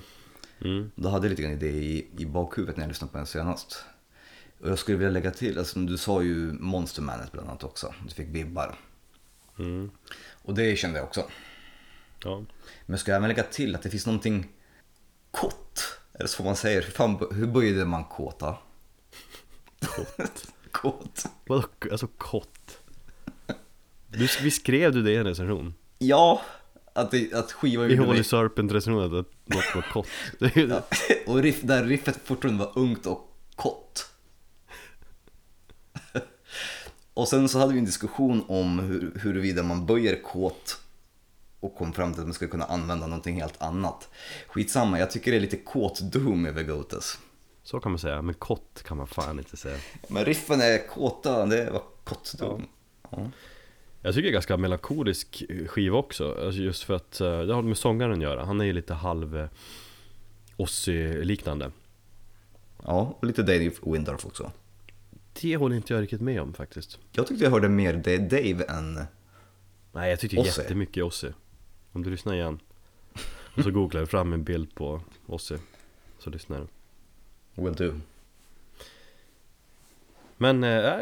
Mm. Då hade jag lite grann det i, i bakhuvudet när jag lyssnade på den senast. Och jag skulle vilja lägga till, alltså, du sa ju Monstermanet bland annat också. Du fick bibbar. Mm. Och det kände jag också. Ja. Men jag skulle även lägga till att det finns någonting kort. Eller så får man säga, hur, fan, hur böjde man kåta? Kåt? Kåt. Vadå? Alltså kåt? Du, vi skrev du det i en recension? Ja, att, det, att skiva... Vi håller Serpent-recensionen att något var kåt. Ja. Och riff, där riffet fortfarande var ungt och kåt. Och sen så hade vi en diskussion om hur, huruvida man böjer kåt och kom fram till att man skulle kunna använda någonting helt annat. Skitsamma, jag tycker det är lite kåtdom över Goatess. Så kan man säga, men kåt kan man fan inte säga. Men riffen är kåta, det var kåtdom. Ja. Ja. Jag tycker det är ganska melankolisk skiva också, alltså just för att det har med sångaren att göra. Han är ju lite halv Ossi-liknande. Ja, och lite Dave Windorf också. Det håller inte jag riktigt med om faktiskt. Jag tyckte jag hörde mer Dave än... Nej, jag tyckte Ossi. Jättemycket Ossi. Om du lyssnar igen. Och så googlar jag fram en bild på Ossi. Så lyssnar du. Will do. Men äh,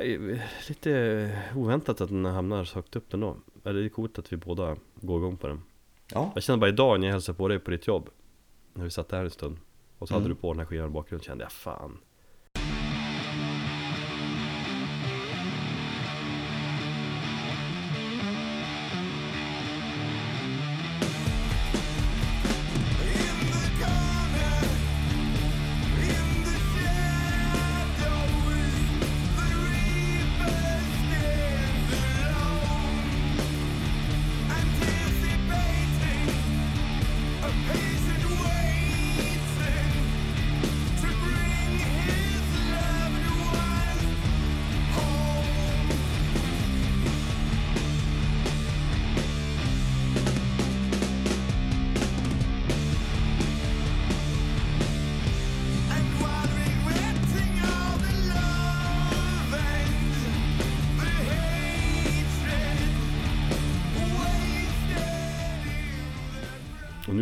lite oväntat att den hamnar så högt upp ändå. Är det coolt att vi båda går igång på den? Ja. Jag kände bara idag när jag hälsade på dig på ditt jobb. När vi satt där en stund. Och så mm. hade du på den här skivan i bakgrunden, kände jag fan.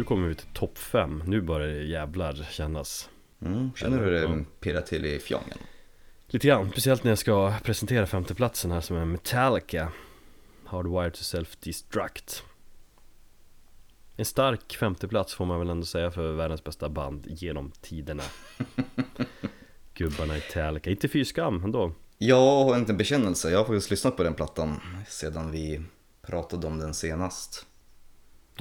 Kommer vi till topp fem. Nu börjar det jävlar kännas. Mm, känner du hur det pirrar till i fjangen? Lite grann, speciellt när jag ska presentera femteplatsen här som är Metallica. Hardwired to Self-Destruct. En stark femteplats får man väl ändå säga för världens bästa band genom tiderna. Gubbarna i Metallica. Inte fy skam ändå. Jag har inte en bekännelse. Jag har faktiskt lyssnat på den plattan sedan vi pratade om den senast.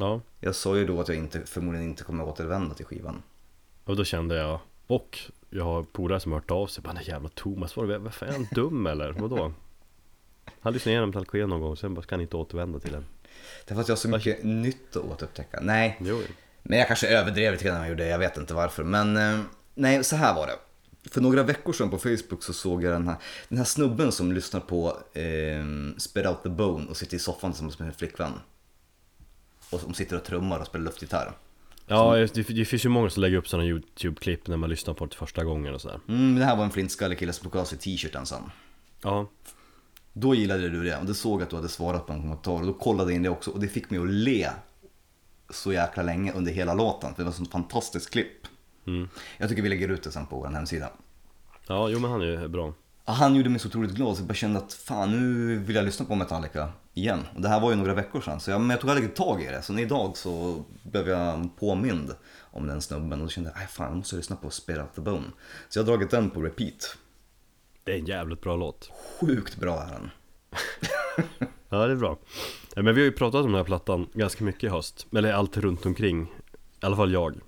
Ja. Jag sa ju då att jag inte, förmodligen inte kommer återvända till skivan. Och då kände jag, och jag har polare som har hört av sig, bara jävla Thomas, var det, varför är han dum eller? Vadå? Han lyssnade igenom Metallica-skivan någon gång, sen bara, ska han inte återvända till den? Det var att jag har så mycket Fast... nytt att återupptäcka. Nej, jo. Men jag kanske överdrev lite grann när jag gjorde det, jag vet inte varför. Men nej, så här var det. För några veckor sedan på Facebook så såg jag den här, den här snubben som lyssnar på eh, Spit Out the Bone och sitter i soffan tillsammans med en flickvän. Och som sitter och trummar och spelar luftgitarr. Ja, det, det finns ju många som lägger upp sådana YouTube-klipp när man lyssnar på det första gången och sådär. Mm, det här var en flintskallig kille som tog av sig t-shirten sen. Ja. Då gillade du det och du såg att du hade svarat på en kommentar. Och då kollade in det också och det fick mig att le så jäkla länge under hela låten. För det var ett sånt fantastiskt klipp. Mm. Jag tycker vi lägger ut det sen på vår hemsida. Ja, jo men han är ju bra. Han gjorde mig så otroligt glad så jag bara kände att fan, nu vill jag lyssna på Metallica igen. Och det här var ju några veckor sedan så jag, men jag tog aldrig tag i det. Så idag så blev jag påmind om den snubben och då kände jag, fan jag måste lyssna på Spit Out the Bone. Så jag har dragit den på repeat. Det är en jävligt bra låt. Sjukt bra är den. Ja det är bra. Men vi har ju pratat om den här plattan ganska mycket i höst. Eller allt runt omkring. I alla fall jag.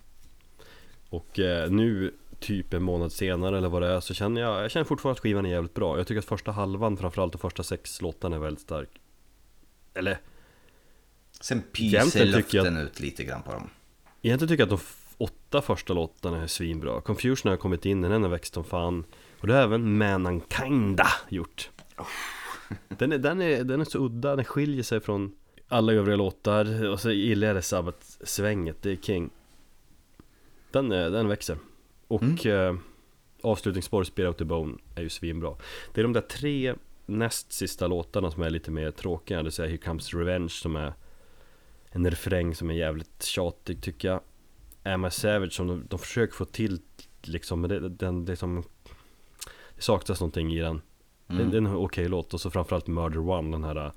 Och eh, nu... typ en månad senare eller vad det är så känner jag, jag känner fortfarande att skivan är jävligt bra. Jag tycker att första halvan framförallt och första sex låtarna är väldigt stark. Eller sen pyser luften att, ut lite grann på dem. Egentligen tycker jag att de åtta första låtarna är svinbra. Confusion har kommit in, den ena växt som fan. Och det har även Manankinda gjort. Den är, den, är, den är så udda, den skiljer sig från alla övriga låtar. Och så gillar jag det sabbat-svänget, det är king. Den, den växer. Och mm. eh, avslutningsspår Spit Out the Bone är ju svinbra. Det är de där tre näst sista låtarna som är lite mer tråkiga. Det vill säga Here Comes Revenge som är en refräng som är jävligt tjatig tycker jag. Am I Savage som de, de försöker få till liksom, men det, den, det, som, saknas någonting i den. Mm. Det är en okej okay låt. Och så framförallt Murder One, den här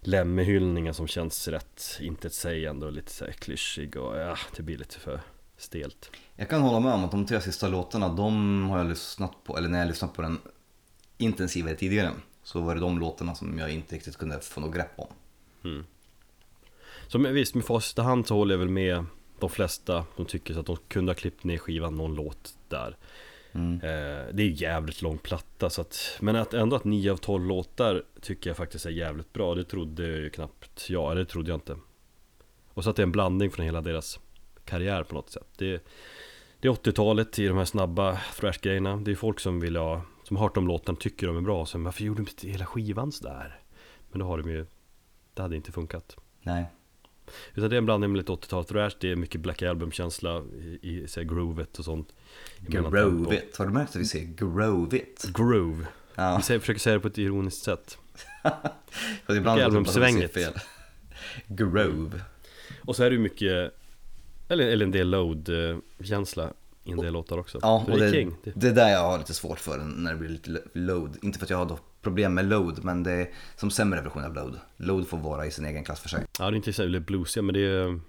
lämmehyllningen som känns rätt intetsägande och lite så här klyschig och ja, det blir lite för stelt. Jag kan hålla med om att de tre sista låtarna, de har jag lyssnat på, eller när jag lyssnat på den intensivare tidigare, så var det de låtarna som jag inte riktigt kunde få något grepp om. Mm. Så med, visst, med första hand så håller jag väl med de flesta som tycker så att de kunde ha klippt ner skivan någon låt där. Mm. Eh, det är jävligt lång platta så att, men att ändå att nio av tolv låtar tycker jag faktiskt är jävligt bra. Det trodde jag ju knappt, ja det trodde jag inte. Och så att det är en blandning från hela deras karriär på något sätt. Det, det är åttiotalet i de här snabba thrash-grejerna. Det är folk som vill ha, som har hört om låten, tycker de är bra. Så varför gjorde de inte hela skivan så där? Men då har de ju, det hade inte funkat. Nej. Utan det är en blandning med lite åttiotal thrash. Det är mycket Black Album-känsla i, i, i groovet och sånt. Groovet, har du märkt att vi säger groovet? Groove, ja. Vi säger, försöker säga det på ett ironiskt sätt. Black Album-svänget. Groove. Och så är det ju mycket, eller, eller en del load-känsla i en del låtar också. Ja, och det, det, det är där jag har lite svårt för när det blir lite load. Inte för att jag har problem med load, men det är som sämre version av load. Load får vara i sin egen klass för sig. Ja, det är inte så väldigt bluesiga, men det är,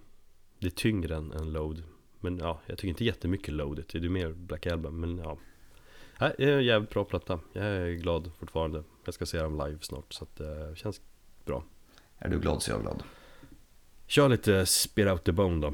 det är tyngre än, än load. Men ja, jag tycker inte jättemycket loadet. Det är ju mer Black Album, men ja. Nej, det är en jävligt bra platta. Jag är glad fortfarande. Jag ska se dem live snart, så att det känns bra. Är du glad så är jag glad. Kör lite Spit Out the Bone då.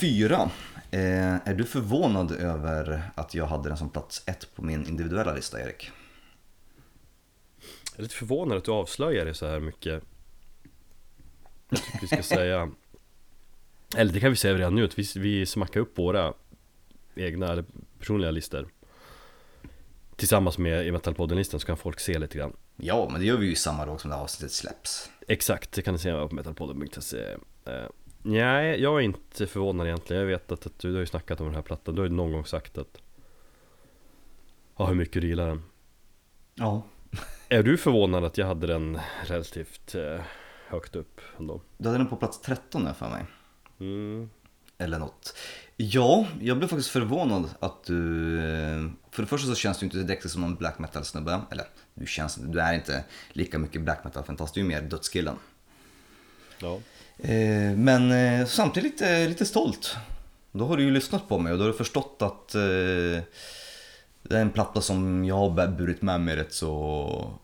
Fyra. Eh, är du förvånad över att jag hade den som plats ett på min individuella lista, Erik? Jag är lite förvånad att du avslöjar det så här mycket. Jag tycker vi ska säga... Eller det kan vi säga redan nu, att vi, vi smackar upp våra egna eller personliga listor. Tillsammans med i Metalpodden-listan så kan folk se lite grann. Ja, men det gör vi ju i samma dag som det här avsnittet släpps. Exakt, det kan ni se på metalpodden punkt se. Nej, jag är inte förvånad egentligen. Jag vet att, att du, du har ju snackat om den här plattan. Du har ju någon gång sagt att ja, hur mycket du gillar den. Ja. Är du förvånad att jag hade den relativt eh, högt upp ändå? Du hade den på plats tretton här för mig. Mm. Eller något. Ja, jag blev faktiskt förvånad att du... För det första så känns du inte direkt som någon black metal snubbe. Eller, du, känns, du är inte lika mycket black metal fantast. Du är ju mer dödskillen. Ja. Men samtidigt lite stolt. Då har du ju lyssnat på mig och då har du förstått att det är en platta som jag har burit med mig rätt så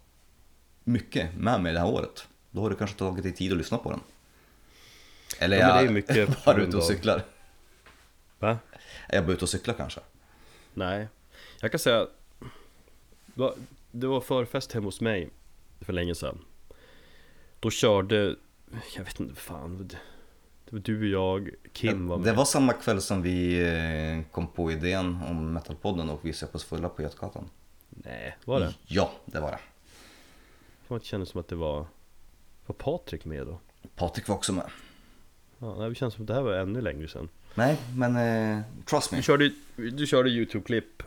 mycket med mig det här året. Då har du kanske tagit dig tid att lyssna på den. Eller ja, jag är mycket bara ute och cyklar. Va? Är jag bara ute och cyklar kanske? Nej, jag kan säga det var förfest hemma hos mig för länge sedan. Då körde jag vet inte, fan. Det var du och jag, Kim var med. Det var samma kväll som vi kom på idén om Metalpodden och vi såg oss fulla på Götgatan. Nej, var det? Ja, det var det. Det kändes som att det var... Var Patrik med då? Patrik var också med. Ja, det känns som att det här var ännu längre sedan. Nej, men eh, trust me. Du körde, du körde YouTube-klipp.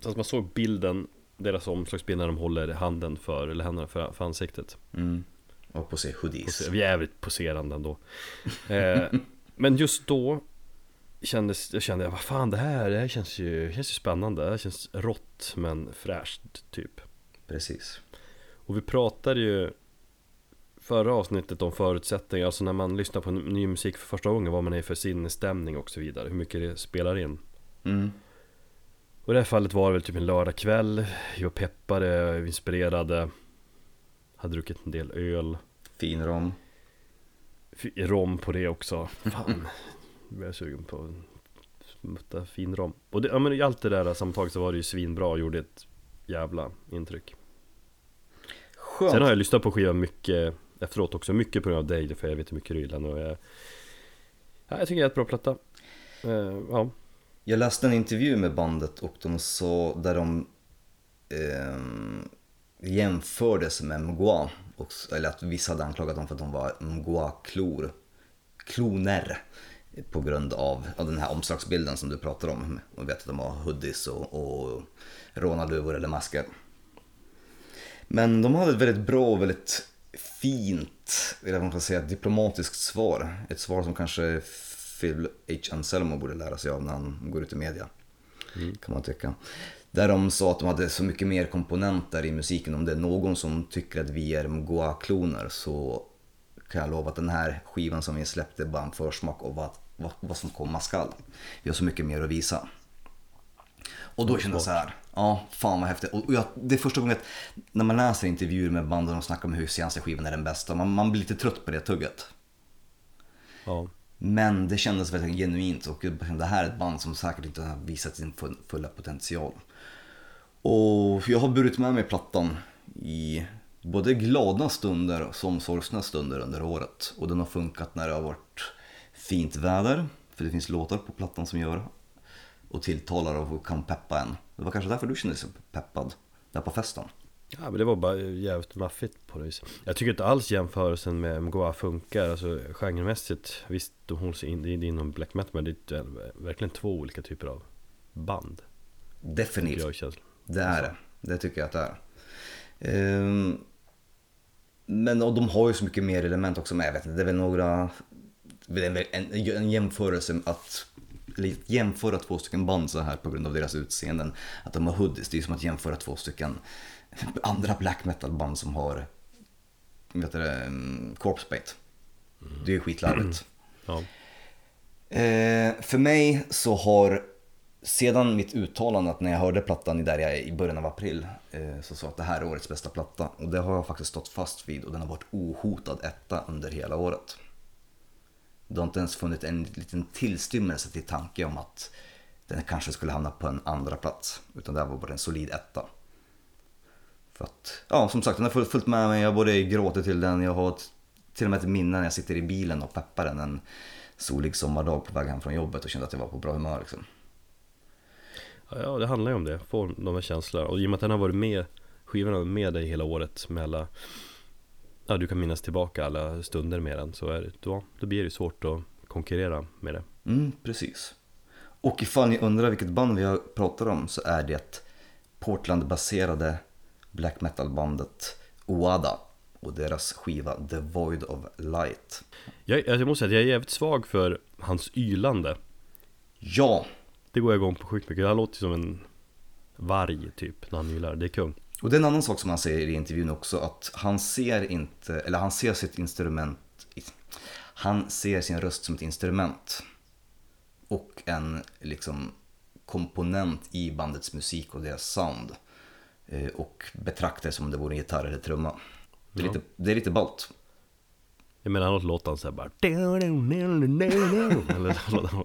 Så att man såg bilden, deras omslagsbild när de håller handen för, eller händerna för, för ansiktet. Mm. Och på sig hoodies. Vi är jävligt poserande ändå. eh, men just då kändes, jag kände jag, vad fan det här, det här känns ju, känns ju spännande. Det här känns rått men fräscht typ. Precis. Och vi pratade ju förra avsnittet om förutsättningar. Alltså när man lyssnar på ny musik för första gången, vad man är för sinnesstämning och så vidare. Hur mycket det spelar in. Mm. Och i det här fallet var det väl typ en lördagkväll. Jag peppade, jag inspirerade. har druckit en del öl. Fin rom. F- rom på det också. Fan. Jag är sugen på en smutta fin rom. Och det, ja, men i allt det där samtaget så var det ju svinbra och gjorde ett jävla intryck. Skönt. Sen har jag lyssnat på skivan mycket efteråt också. Mycket på grund av dig, för jag vet hur mycket du gillar den. Och jag, ja, jag tycker det är ett bra platta. Uh, ja. Jag läste en intervju med bandet och de så där de eh, jämfördes med Mgwa. Och, eller att vissa hade anklagat dem för att de var Mgwa-klor. Kloner. På grund av, av den här omslagsbilden som du pratar om. Man vet att de har hoodies och, och rånarluvor eller masker. Men de hade ett väldigt bra och väldigt fint, eller vad man ska säga, diplomatiskt svar. Ett svar som kanske Phil H. Anselmo borde lära sig av när han går ut i media. Mm. Kan man tycka. Där de sa att de hade så mycket mer komponenter i musiken. Om det är någon som tycker att vi är Mgwa-kloner så kan jag lova att den här skivan som vi släppte bara en försmak av vad, vad, vad som komma skall. Vi har så mycket mer att visa. Och då kände jag så här, ja, fan vad häftigt. Och jag, det är första gången att när man läser intervjuer med banden och snackar om hur senaste skivan är den bästa, man, man blir lite trött på det tugget. Ja. Men det kändes väldigt genuint och det här är ett band som säkert inte har visat sin fulla potential. Och jag har burit med mig plattan i både glada stunder som sorgsna stunder under året. Och den har funkat när det har varit fint väder, för det finns låtar på plattan som gör och tilltalar och kan peppa en. Det var kanske därför du kände dig peppad där på festen. Ja, men det var bara jävligt maffigt på det viset. Jag tycker inte alls jämförelsen med Mgwa funkar, alltså genremässigt. Visst, de håller sig in, in, inom black metal, men det är verkligen två olika typer av band. Definitivt. Det är det. Det tycker jag att det är. Ehm, men och de har ju så mycket mer element också med, jag vet inte. Det är väl några en, en, en jämförelse att jämföra två stycken band så här på grund av deras utseenden, att de har hoodies, det är som att jämföra två stycken andra black metal band som har, vet du, corpse paint. Det är ju skitlarvigt. Ja. eh, För mig så har, sedan mitt uttalande att när jag hörde plattan där jag, i början av april, eh, så sa att det här är årets bästa platta. Och det har jag faktiskt stått fast vid, och den har varit ohotad etta under hela året. Det har inte ens funnits en liten tillstymmelse till tanke om att den kanske skulle hamna på en andra plats, utan det här var bara en solid etta. För att, ja, som sagt, den har följt med mig. Jag både gråter till den, jag har ett, till och med ett minne när jag sitter i bilen och peppar den en solig sommardag på väg hem från jobbet och kände att jag var på bra humör liksom. Ja, det handlar ju om det, få de här känslorna. Och i och med att den har varit med, skivorna har med dig hela året med alla, ja, du kan minnas tillbaka alla stunder med den, så är det, då, då blir det svårt att konkurrera med det. Mm, precis. Och ifall ni undrar vilket band vi pratar om, så är det Portland-baserade black metal-bandet Oada och deras skiva The Void of Light. Jag, jag måste säga att jag är jävligt svag för hans ylande. Ja. Det går jag igång på sjukt mycket. Det låter som en varg typ när han ylar. Det är kung. Och det är en annan sak som han säger i intervjun också, att han ser inte, eller han ser sitt instrument, han ser sin röst som ett instrument och en liksom komponent i bandets musik och deras sound, och betraktar som om det vore en gitarr eller trumma. Det är, ja, lite, det är lite ballt. Jag menar, han låter låten så här bara eller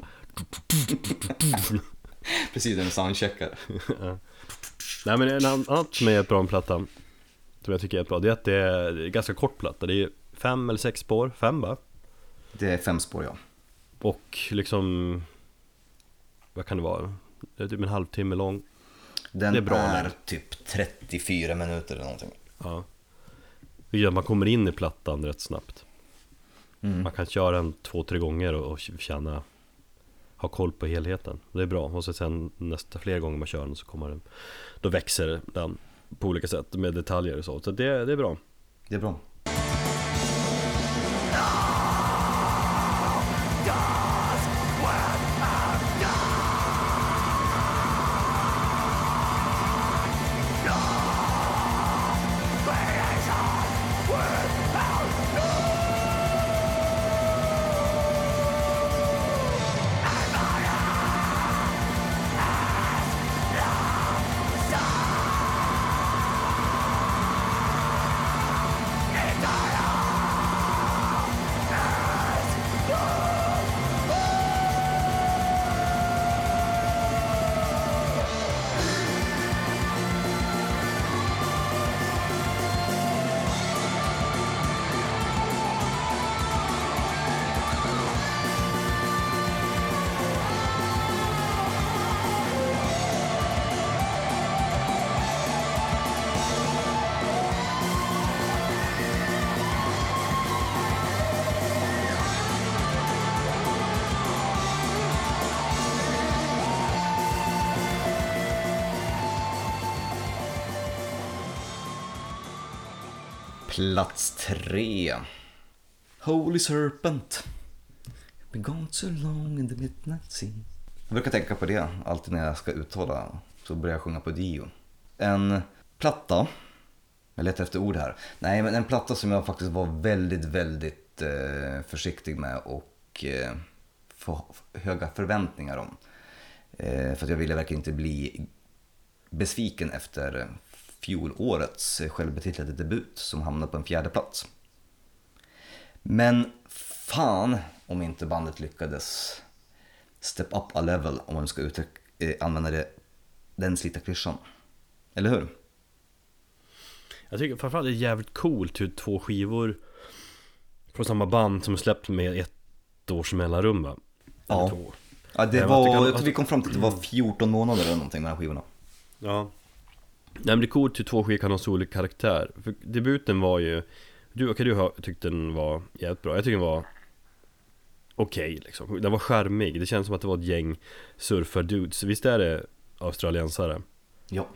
precis, den soundcheckar. Nej, men en annan som är ett bra platta som jag tycker är bra, det är att det är ganska kort platta. Det är fem eller sex spår, fem va? Det är fem spår, ja. Och liksom, vad kan det vara? Det är typ en halvtimme lång. Den det är, bra är nu. Typ trettiofyra minuter eller någonting. Ja. Ja, man kommer in i plattan rätt snabbt. Mm. Man kan köra den två, tre gånger och, och känna, ha koll på helheten. Det är bra. Och så sen nästa fler gånger man kör den så kommer den, då växer den på olika sätt med detaljer och så. Så det, det är bra. Det är bra. Plats tre. Holy Serpent. Been gone so long in the midnight sea. Jag brukar tänka på det alltid när jag ska uttala, så börjar jag sjunga på Dio. En platta, jag letar efter ord här. Nej, men en platta som jag faktiskt var väldigt, väldigt eh, försiktig med och eh, för höga förväntningar om. Eh, för att jag ville verkligen inte bli besviken efter fjolårets självbetitlade debut som hamnade på en fjärde plats. Men fan om inte bandet lyckades step up a level, om man ska ut- eh, använda det, den slita klyschan. Eller hur? Jag tycker framförallt det är jävligt coolt hur två skivor från samma band som släppt med ett års mellanrum, va? Ja. Två. Ja, det var, jag tycker att vi kom fram till att det var fjorton månader eller någonting med de här skivorna. Ja. Nej, men det är coolt hur två skivor kan ha så olika karaktär. För debuten var ju, du, okay, du tyckte den var jävligt bra. Jag tyckte den var okej, okay, liksom. Den var charmig. Det känns som att det var ett gäng surfardudes. Visst är det australiensare? Ja.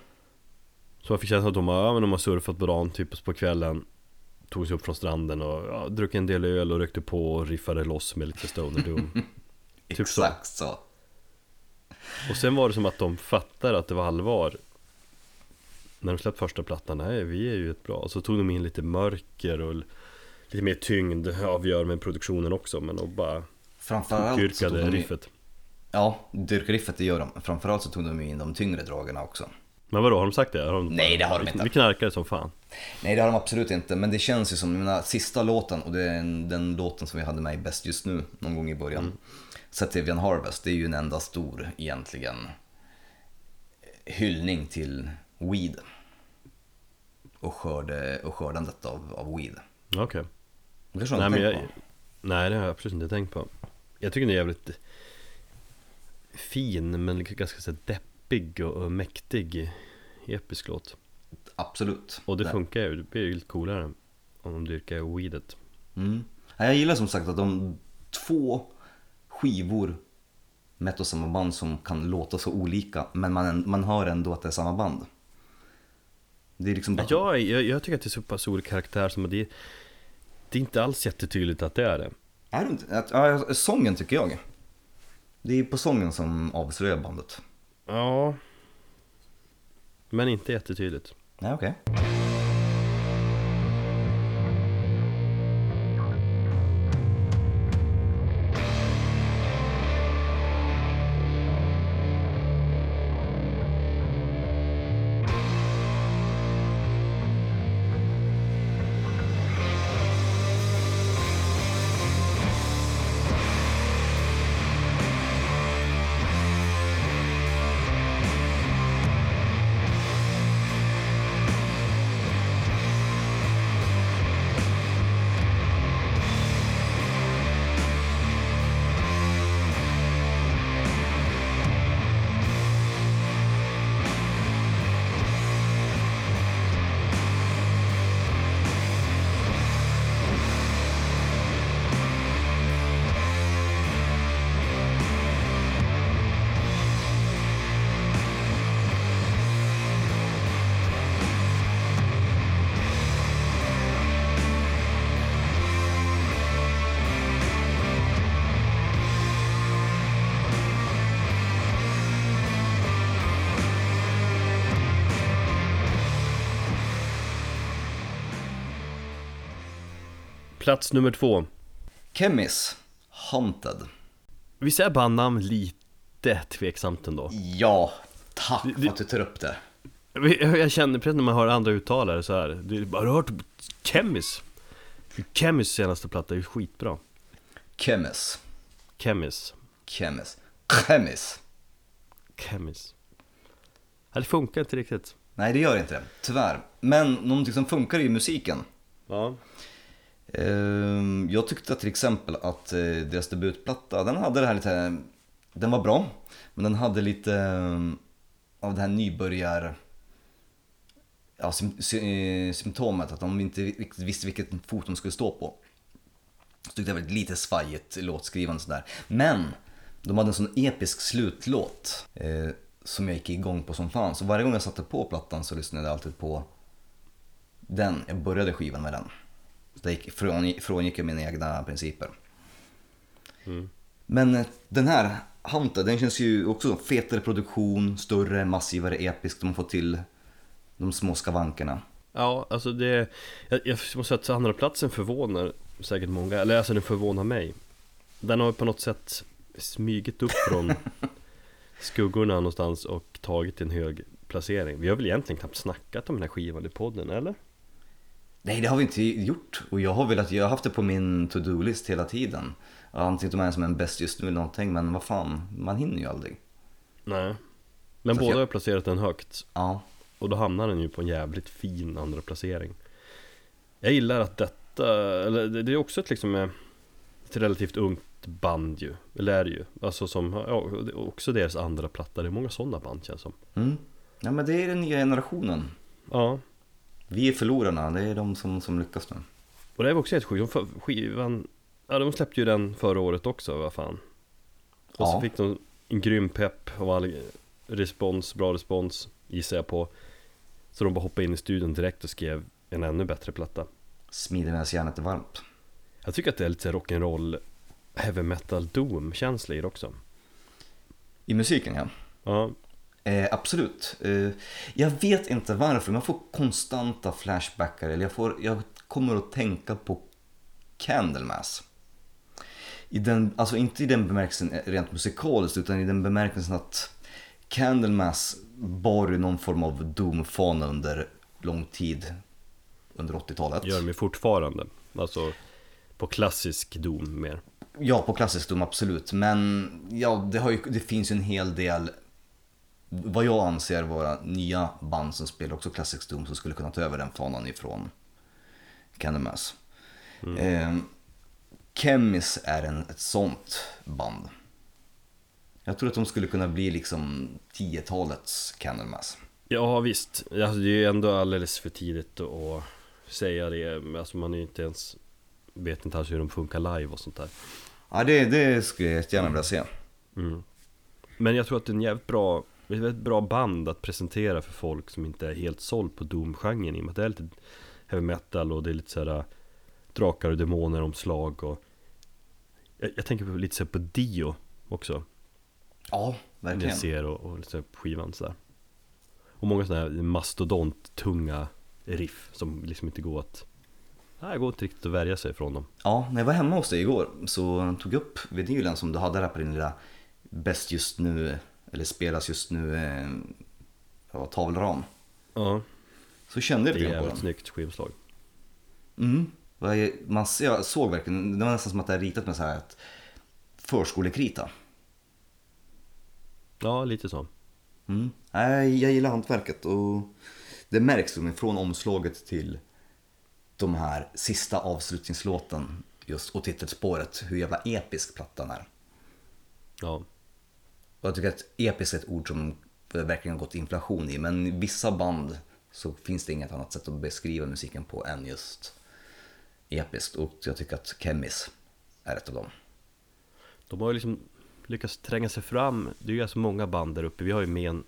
Så jag fick känna att de, ja, men de har surfat på dagen, typ på kvällen, tog sig upp från stranden och ja, druckit en del öl och rökte på och riffade loss med lite Stoner Doom. Typ exakt så. så. Och sen var det som att de fattade att det var allvar. När de släppte första plattan, nej, vi är ju ett bra. Så tog de in lite mörker och lite mer tyngd, ja, vi gör med produktionen också, men de bara framförallt dyrkade de riffet. I, ja, dyrkade riffet, det gör de. Framförallt så tog de in de tyngre dragarna också. Men vadå, har de sagt det? Har de... Nej, det har de inte. Vi knarkar som fan. Nej, det har de absolut inte. Men det känns ju som, mina sista låten, och det är den, den låten som vi hade med i bäst just nu, någon gång i början. Mm. Satyrian Harvest, det är ju en enda stor egentligen hyllning till weed. Och, skörde, och skördandet av, av weed. Okej. Okay. Det har jag inte tänkt på. Nej, det har jag absolut inte tänkt på. Jag tycker den är jävligt fin, men ganska så deppig. Big och mäktig episk låt. Absolut. Och det, det funkar ju, det blir ju lite coolare om de dyrkar weedet. Mm. Jag gillar som sagt att de två skivor med och samma band som kan låta så olika, men man, man hör ändå att det är samma band. Det är liksom bara... jag, jag, jag tycker att det är så pass olika karaktär som det är, det är inte alls jättetydligt att det är det. Är det inte? Att, ja, sången tycker jag. Det är på sången som avslöjar bandet. Ja, men inte jättetydligt. Nej, okej. Okay. Plats nummer två. Khemmis, Haunted. Vi ser bandnamn lite tveksamt ändå. Ja, tack det, det, att du tar upp det. Jag, jag känner precis när man hör andra uttalare så här. Du bara, har du hört Khemmis? Khemmis senaste platta är ju skitbra. Khemmis. Khemmis. Khemmis. Khemmis. Khemmis. Det funkar inte riktigt. Nej, det gör inte det, tyvärr. Men någonting som funkar är ju musiken. Ja. Jag tyckte till exempel att deras debutplatta, den hade det här lite, den var bra, men den hade lite av det här nybörjar, ja, symptomet att de inte visste vilket fot de skulle stå på. Så tyckte jag var lite svajigt låtskrivande sådär. Men de hade en sån episk slutlåt eh, som jag gick igång på som fan. Så varje gång jag satte på plattan så lyssnade jag alltid på den, jag började skivan med den. Så jag gick, från, frångick jag mina egna principer. Mm. Men den här Haunted, den känns ju också som fetare produktion, större, massivare, episk. De får till de små skavankerna. Ja, alltså det, jag, jag måste säga att andra platsen förvånar säkert många. Eller alltså den förvånar mig. Den har på något sätt smygit upp från skuggorna någonstans och tagit en hög placering. Vi har väl egentligen knappt snackat om den här skivan i podden, eller? Nej, det har vi inte gjort. Och jag har velat, jag har haft det på min to-do-list hela tiden. Antingen inte med som en bäst just nu eller någonting, men vad fan, man hinner ju aldrig. Nej, men så båda jag... har placerat den högt. Ja. Och då hamnar den ju på en jävligt fin andra placering. Jag gillar att detta, eller det är också ett, liksom, ett relativt ungt band ju, eller är det ju. Alltså som, ja, också deras andra platta, det är många sådana band känns som. Mm. Ja, men det är den nya generationen. Ja. Vi är förlorarna, det är de som, som lyckas nu. Och det är också helt sjukt, skivan, ja, de släppte ju den förra året också, vad fan. Och ja. Så fick de en grym pepp av all respons, bra respons, gissar jag på. Så de bara hoppade in i studion direkt och skrev en ännu bättre platta. Smider deras hjärnet varmt. Jag tycker att det är lite rock'n'roll, heavy metal, doom-känsligare också. I musiken, ja. Ja. Eh, absolut. Eh, jag vet inte varför, men jag får konstanta flashbackar. Eller jag, får, jag kommer att tänka på Candlemas. I den, alltså inte i den bemärkelsen rent musikaliskt, utan i den bemärkelsen att Candlemas bar någon form av doomfana under lång tid under åttiotalet. Gör mig fortfarande. Alltså på klassisk doom mer. Ja, på klassisk doom absolut. Men ja, det, har ju, det finns ju en hel del vad jag anser vara nya band som spelar också klassisk doom som skulle kunna ta över den fanan ifrån Candlemas. Mm. Eh, Khemmis är en, ett sånt band. Jag tror att de skulle kunna bli liksom tiotalets Candlemas. Ja visst, alltså, det är ju ändå alldeles för tidigt att säga det. Alltså, man är ju inte ens, vet inte alls hur de funkar live och sånt där. Ja, det, det skulle jag gärna vilja se. Mm. Men jag tror att det är en jävligt bra, ett bra band att presentera för folk som inte är helt såld på doom-genren, i och med att det är lite heavy metal och det är lite sådär drakar och demoner, omslag och... jag, jag tänker på, lite så på Dio också. Ja, verkligen. Jag ser och, och lite på skivan sådär. Och många sådana här mastodont-tunga riff som liksom inte går att... nej, går inte riktigt att värja sig från dem. Ja, när jag var hemma hos dig igår så tog jag upp vinylen som du hade där på din lilla bäst just nu, eller spelas just nu, ja, tavlram. Ja. Så kände jag det. Det är ett snyggt skivslag. Mm. Man, jag såg verkligen, det var nästan som att det är ritat med så här ett förskolekrita. Ja, lite så. Mm. Jag gillar hantverket och det märks från omslaget till de här sista avslutningslåten just, och titelspåret, hur jävla episk plattan är. Ja. Och jag tycker att episk är ett ord som verkligen har gått inflation i, men i vissa band så finns det inget annat sätt att beskriva musiken på än just episkt, och jag tycker att Khemmis är ett av dem. De har ju liksom lyckats tränga sig fram. Det är ju så alltså många band där uppe. Vi har ju med en,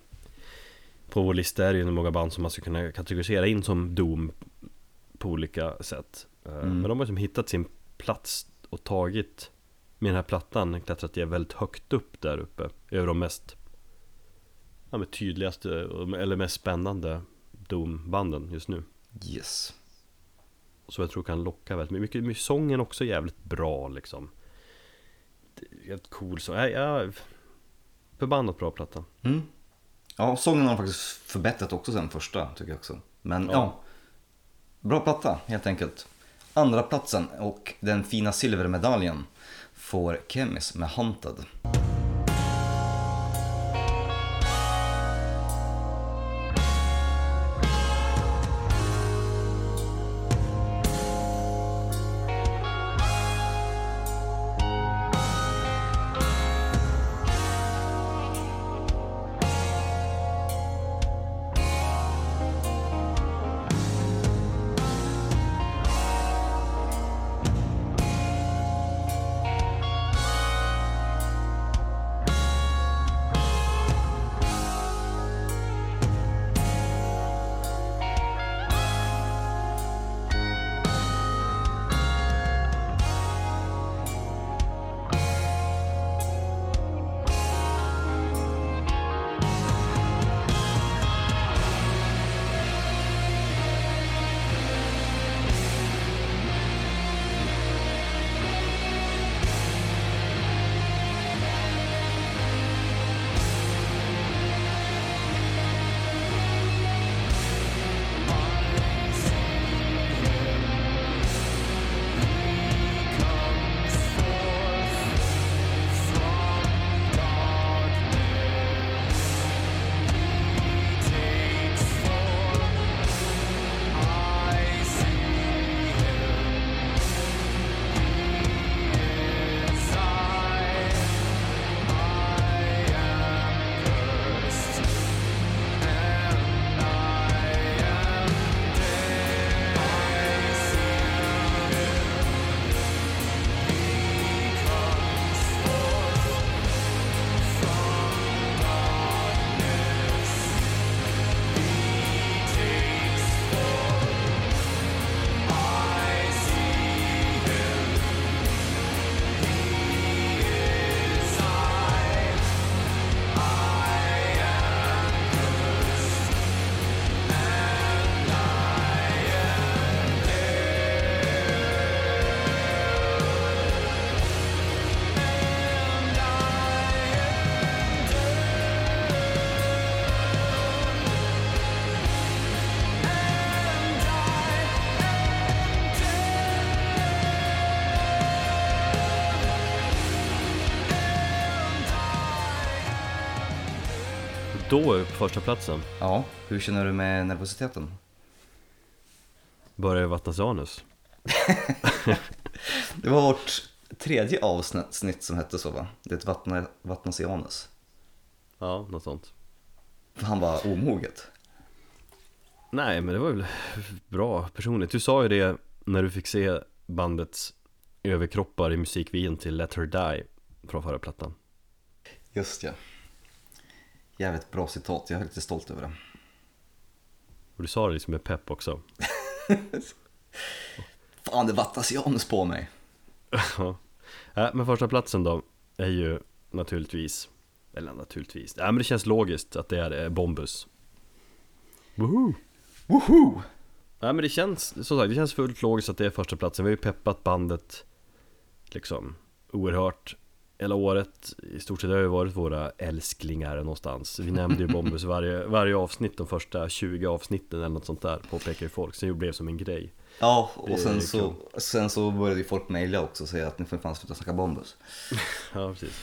på vår lista är det ju många band som man skulle kunna kategorisera in som doom på olika sätt. Mm. Men de har liksom hittat sin plats och tagit med den här plattan, klättrat det är väldigt högt upp där uppe över de mest, ja, med tydligaste eller mest spännande doom-banden just nu. Yes. Som jag tror kan locka väldigt mycket. mycket sången också är jävligt bra liksom. Jävligt cool så. Jag är förbannat bra platta. Mm. Ja, sången har faktiskt förbättrat också sen första tycker jag också. Men ja. ja, bra platta helt enkelt. Andra platsen och den fina silvermedaljen får Khemmis med Haunted. då på första platsen. Ja, hur känner du med nervositeten? Börjar vattnas anus. Det var vårt tredje avsnitt som hette så, va? Det är ett vattna, vattnas anus. Ja, något sånt. Han var omoget. Nej, men det var väl bra personligt. Du sa ju det när du fick se bandets överkroppar i musikvideon till Let Her Die från förra plattan. Just ja. Jävligt bra citat, jag är lite stolt över det. Och du sa det liksom med pepp också. Fan, det vattnas i anus på mig. Ja, men första platsen då är ju naturligtvis, eller naturligtvis, nej men det känns logiskt att det är Bombus. Woho! Woho! Nej men det känns, som sagt, det känns fullt logiskt att det är första platsen. Vi har ju peppat bandet liksom oerhört hela året. I stort sett har ju varit våra älsklingar någonstans. Vi nämnde ju Bombus varje, varje avsnitt, de första tjugo avsnitten eller något sånt där, påpekar ju folk. Sen ju blev som en grej. Ja, och sen så, sen så började ju folk mejla också och säga att nu får fan sluta snacka Bombus. Ja, precis.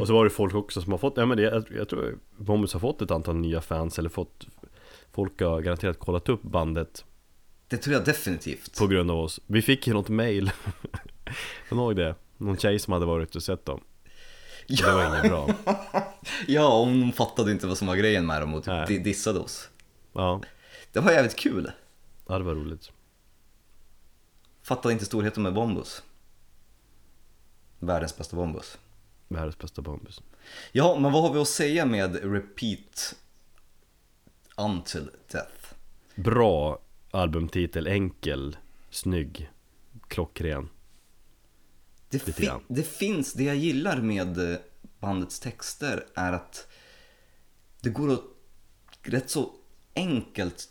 Och så var det folk också som har fått, ja men det, jag, jag tror Bombus har fått ett antal nya fans, eller fått, folk har garanterat kollat upp bandet. Det tror jag definitivt. På grund av oss. Vi fick ju något mejl. Jag ihåg det. Någon tjej som hade varit och sett dem. Ja. Det var inget bra. Ja, hon fattade inte vad som var grejen med dem och typ dissade oss. Ja. Det var jävligt kul. Ja, det var roligt. Fattade inte storheten med Bombus. Världens bästa Bombus. Världens bästa Bombus. Ja, men vad har vi att säga med Repeat Until Death? Bra albumtitel, enkel, snygg, klockren. Det, fi- det finns, det jag gillar med bandets texter är att det går att rätt så enkelt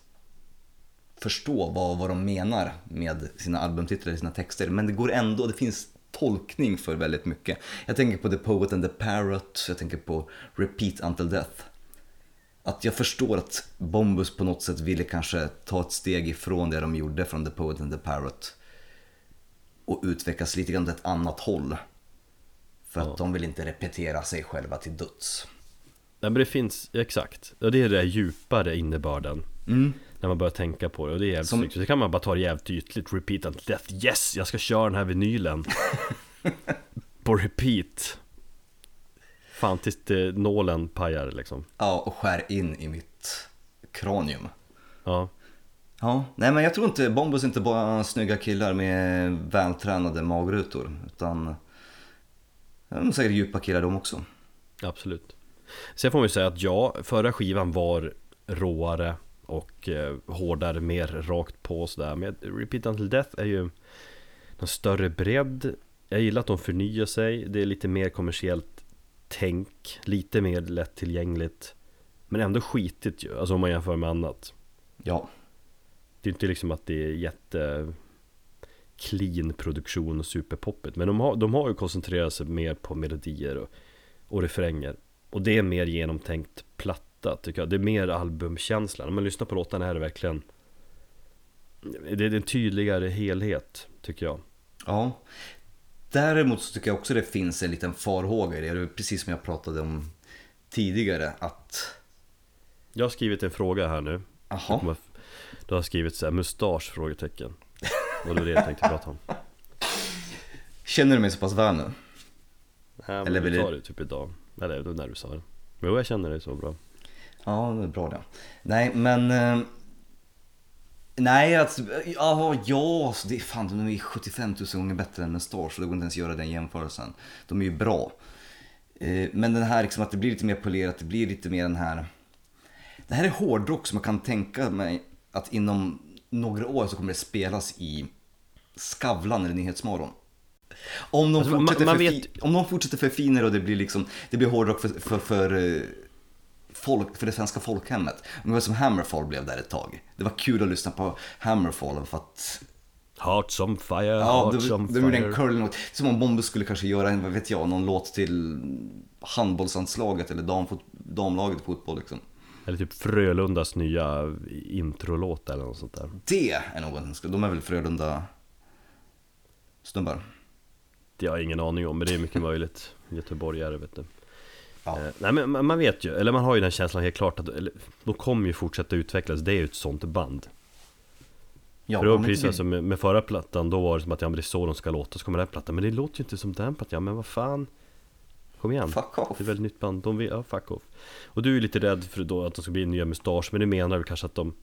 förstå vad, vad de menar med sina albumtitlar och sina texter, men det går ändå, det finns tolkning för väldigt mycket. Jag tänker på The Poet and the Parrot, jag tänker på Repeat Until Death. Att jag förstår att Bombus på något sätt ville kanske ta ett steg ifrån det de gjorde från The Poet and the Parrot och utvecklas lite grann åt ett annat håll. För ja. Att de vill inte repetera sig själva till döds. Nej, men det finns, exakt. Och det är det djupare innebörden. Mm. När man börjar tänka på det. Och det är jävligt som... så kan man bara ta det jävligt ytligt. Repeat Until Death. Yes, jag ska köra den här vinylen. På repeat. Fan, tills det, nålen pajar liksom. Ja, och skär in i mitt kranium. Ja. Ja, nej men jag tror inte, Bombus inte bara snygga killar med vältränade magrutor, utan de är säkert djupa killar de också. Absolut. Sen får man ju säga att ja, förra skivan var råare och eh, hårdare, mer rakt på sådär. Men Repeat Until Death är ju en större bredd. Jag gillar att de förnyar sig, det är lite mer kommersiellt tänk, lite mer lättillgängligt, men ändå skitigt ju, alltså om man jämför med annat. Ja. Det är inte liksom att det är jätte clean produktion och superpoppet, men de har, de har ju koncentrerat sig mer på melodier och, och refränger, och det är mer genomtänkt platta tycker jag, det är mer albumkänslan. Om man lyssnar på låtarna här är det verkligen, det är en tydligare helhet tycker jag. Ja. Däremot så tycker jag också det finns en liten farhåga i det. Det är precis som jag pratade om tidigare. Att... Jag har skrivit en fråga här nu. Aha. Du har skrivit så här, mustasch? Frågetecken. Vad var det jag tänkte prata om? Känner du mig så pass väl nu? Nej, eller vill du ta det typ idag. Eller när du sa det. Men jag känner dig så bra. Ja, det är bra det. Nej, men... Nej, alltså, ja, ja, det är fan, de är sjuttiofem tusen gånger bättre än en star, så det går inte ens göra den jämförelsen. De är ju bra. Men den här, liksom, att det blir lite mer polerat, det blir lite mer den här... Det här är hårdrock som man kan tänka mig att inom några år så kommer det spelas i Skavlan eller Nyhetsmorgon. Om de, alltså, fortsätter, man, man vet... förfi- om de fortsätter förfina det och det blir, liksom, det blir hårdrock för, för, för folk, för det svenska folkhemmet. Det var som Hammerfall blev där ett tag. Det var kul att lyssna på Hammerfall för att... Heart som fire, ja, heart det, som det, fire. Curling- som om Bombus skulle kanske göra en, vad vet jag, någon låt till handbollsanslaget eller damfot- damlaget fotboll liksom. Eller typ Frölundas nya introlåt eller något sånt där. Det är något. De är väl Frölunda snubbar? Det har jag ingen aning om, men det är mycket möjligt. Göteborgare, vet du. Ja. Eh, nej, men man vet ju, eller man har ju den känslan helt klart att eller, de kommer ju fortsätta utvecklas. Det är ju ett sånt band. Ja, för det var precis som alltså, med, med förra plattan. Då var det som att ja, men det är så de ska låta. Så kommer den här plattan, men det låter ju inte som den plattan. Ja, men vad fan, kom igen. Fuck off. Det är väl ett nytt band, de vill, ja, fuck off. Och du är lite rädd för då att de ska bli nya mustasch. Men du menar väl kanske att de,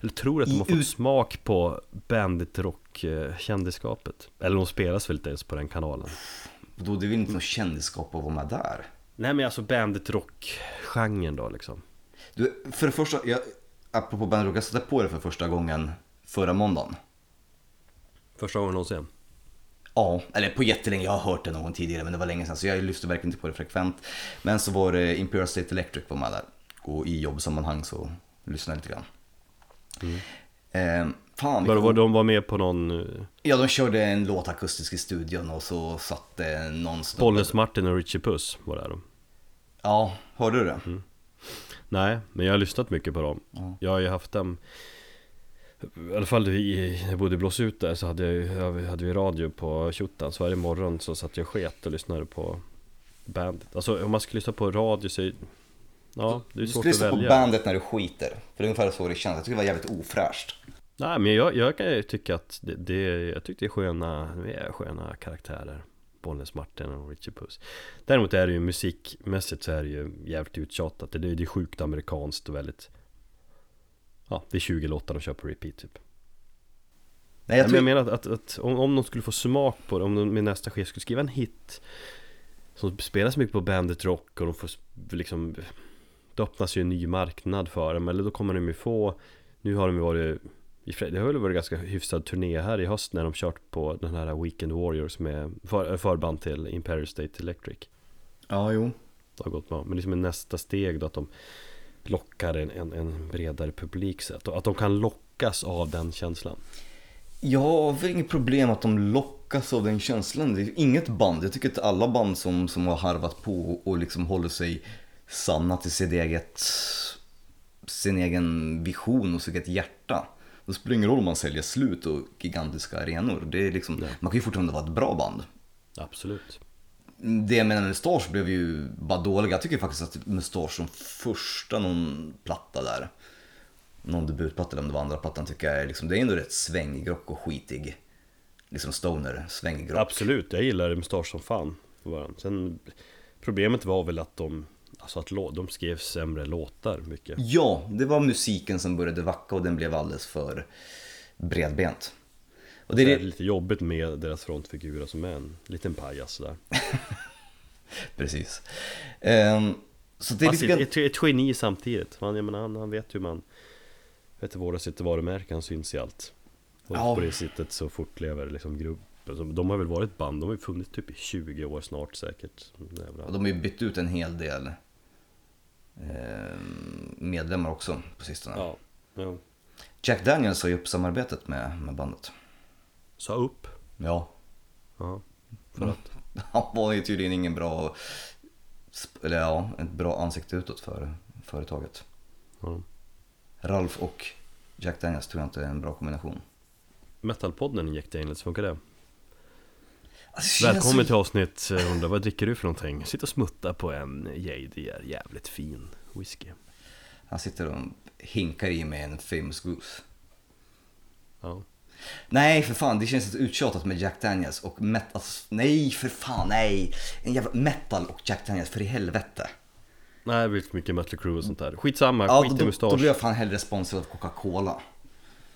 eller tror att de har fått smak på bandit-rock-kändiskapet. Eller de spelas väl inte på den kanalen. Då det är väl inte något kändiskap att vara med där. Nej, men alltså bandit-rock-genren då liksom. Du, för det första, jag, apropå bandit-rock, jag satte på det för första gången förra måndagen. Första gången någonsin? Ja, eller på jättelänge, jag har hört det någon tidigare, men det var länge sedan, så jag lyssnade verkligen inte på det frekvent. Men så var det Imperial State Electric var med där. Och i jobbsammanhang så lyssnade lite grann. Mm. Eh, fan, var, var de var med på någon. Ja, de körde en låt akustisk i studion. Och så satt eh, någon Paulus Martin och Richie Puss var där de. Ja, hörde du det? Mm. Nej, men jag har lyssnat mycket på dem. Ja. Jag har ju haft dem. I alla fall i, när jag bodde blås ut där, så hade, jag, hade vi radio på Tjottan. Så varje morgon så satt jag sket och lyssnade på bandet. Alltså om man skulle lyssna på radio så. Ja, det är svårt du ska lyssna på bandet när du skiter. För ungefär så det känns. Jag tycker det var jävligt ofräscht. Nej, men jag, jag kan ju tycka att det, det, jag tycker det är sköna, det är sköna karaktärer. Bollnäs Martin och Richie Puss. Däremot är det ju musikmässigt så är det ju jävligt uttjatat. Det, det är sjukt amerikanskt och väldigt. Ja, det är tjugo låtar de kör på repeat typ. Nej, jag, Nej, men jag menar att, att, att om, om de skulle få smak på det, om de med nästa chef skulle skriva en hit som spelas mycket på bandet rock och de får liksom. Då öppnas ju en ny marknad för dem. Eller då kommer de ju få. Nu har de ju varit i fred. Det har väl varit ganska hyfsad turné här i höst när de kört på den här Weekend Warriors med för, förband till Imperial State Electric. Ja, jo. Det har gått bra. Men liksom nästa steg då att de lockar en, en, en bredare publik så att, att de kan lockas av den känslan. Ja, det är inget problem att de lockas av den känslan. Det är inget band. Jag tycker att alla band som, som har harvat på och liksom håller sig sanna till sitt eget, sin egen vision och sitt eget hjärta. Det spelar ingen roll om man säljer slut och gigantiska arenor. Det är liksom, man kan ju fortfarande vara ett bra band. Absolut. Det jag menar med Mustache blev ju bara dåliga. Jag tycker faktiskt att Mustache som första någon platta där, någon debutplatta eller om det var andra plattan, tycker jag liksom, det är ändå rätt svängrock och skitig. Liksom stoner, svängrock. Absolut, jag gillar Mustache som fan. Sen problemet var väl att de Alltså att lå- de skrev sämre låtar mycket. Ja, det var musiken som började vacka och den blev alldeles för bredbent. Och det, det är lite jobbigt med deras frontfigurer som är en liten pajas där. Precis. Um, så det är alltså, lite... ett, ett geni samtidigt. Man, jag menar, han, han vet hur man vet hur våra sitt varumärke, han syns i allt. Och ja. På det sättet så fortlever liksom grupp. De har väl varit ett band, de har ju funnits typ i tjugo år snart säkert. Och de har ju bytt ut en hel del eh, medlemmar också på sistone. Ja, ja. Jack Daniels sa ju upp samarbetet med, med bandet. Sa upp? Ja. Ja, för att? Han var ju tydligen ingen bra, eller ja, ett bra ansikte utåt för företaget. Ja. Ralf och Jack Daniels tror jag inte är en bra kombination. Metalpodden Jack Daniels, funkar det? Alltså, välkommen så... till avsnitt hundra. Vad dricker du för någonting? Sitter och smuttar på en J D R, är jävligt fin whisky. Han sitter och hinkar i med en Famous Goose. Ja. Nej för fan, det känns lite uttjatat med Jack Daniels och metal. Alltså, nej för fan, nej. En jävla metal och Jack Daniels, för i helvete. Nej, det blir för mycket Mötley Crüe och sånt där. Skitsamma, ja, skit i mustasch. Då blir jag fan hellre sponsrad av Coca-Cola.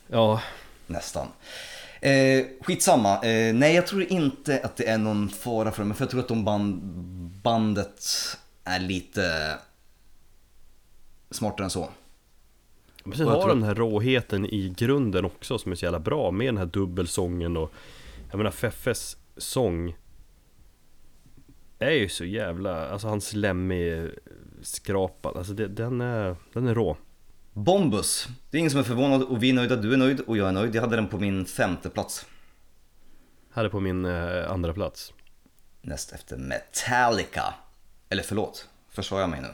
Ja. Nästan. Eh, skitsamma, eh, nej jag tror inte att det är någon fara för dem. För jag tror att de band, bandet är lite smartare än så. Men sen har tror... den här råheten i grunden också som är så jävla bra med den här dubbelsången och, jag menar Feffes sång är ju så jävla, alltså hans lämm är skrapad, alltså det, den, är, den är rå. Bombus, det är ingen som är förvånad och vi är nöjda, du är nöjd och jag är nöjd. Jag hade den på min femte plats. Här är på min eh, andra plats. Näst efter Metallica. Eller förlåt, försvarar jag mig nu?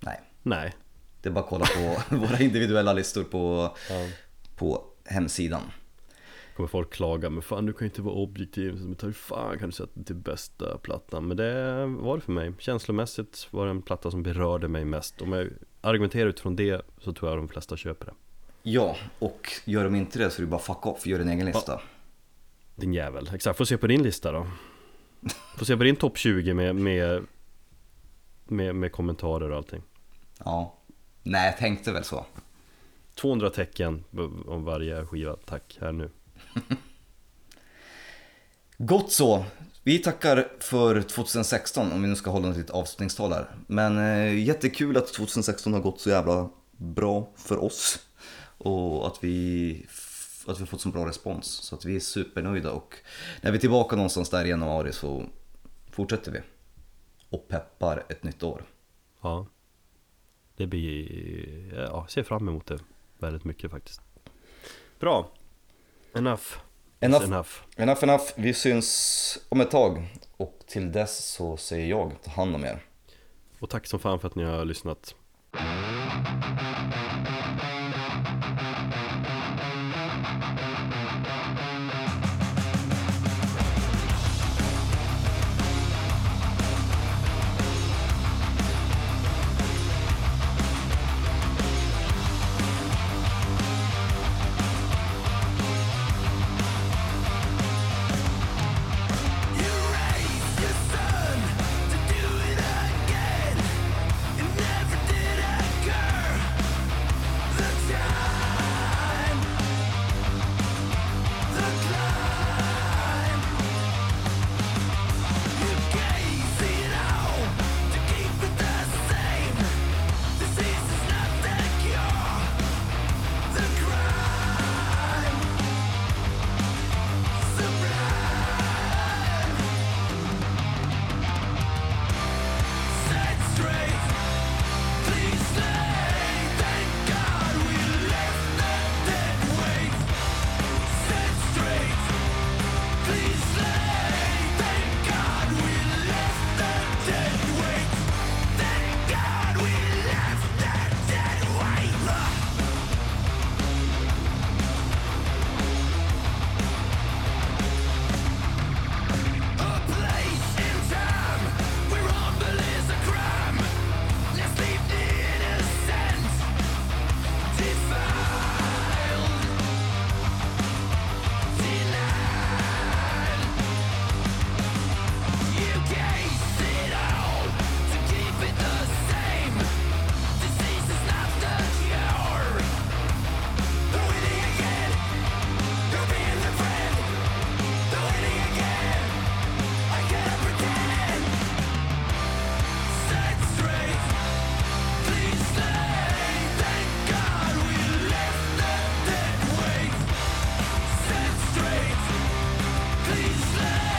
Nej. Nej. Det är bara att kolla på våra individuella listor på, ja. På hemsidan. kommer folk klaga, men fan du kan ju inte vara objektiv, men tar fan kan du säga att det är bästa plattan. Men det var det för mig. Känslomässigt var det en platta som berörde mig mest. Om jag argumenterar utifrån det så tror jag de flesta köper det. Ja, och gör de inte det så är det bara fuck off, gör din egen lista. Ja. Din jävel, exakt. Får se på din lista då. Får se på din topp tjugo med, med, med, med kommentarer och allting. Ja, nej jag tänkte väl så. tvåhundra tecken om varje skiva, tack, här nu. Gott så. Vi tackar för tjugohundrasexton om vi nu ska hålla något avslutningstal här. Men eh, jättekul att tjugohundrasexton har gått så jävla bra för oss. Och att vi, att vi har fått så bra respons. Så att vi är supernöjda. Och när vi är tillbaka någonstans där i januari så fortsätter vi. Och peppar ett nytt år. Ja. Det blir, ja, ser fram emot det väldigt mycket faktiskt. Bra. Enough. Enough. Enough. Enough, enough. Vi syns om ett tag. Och till dess så säger jag, ta hand om er. Och tack som fan för att ni har lyssnat. Please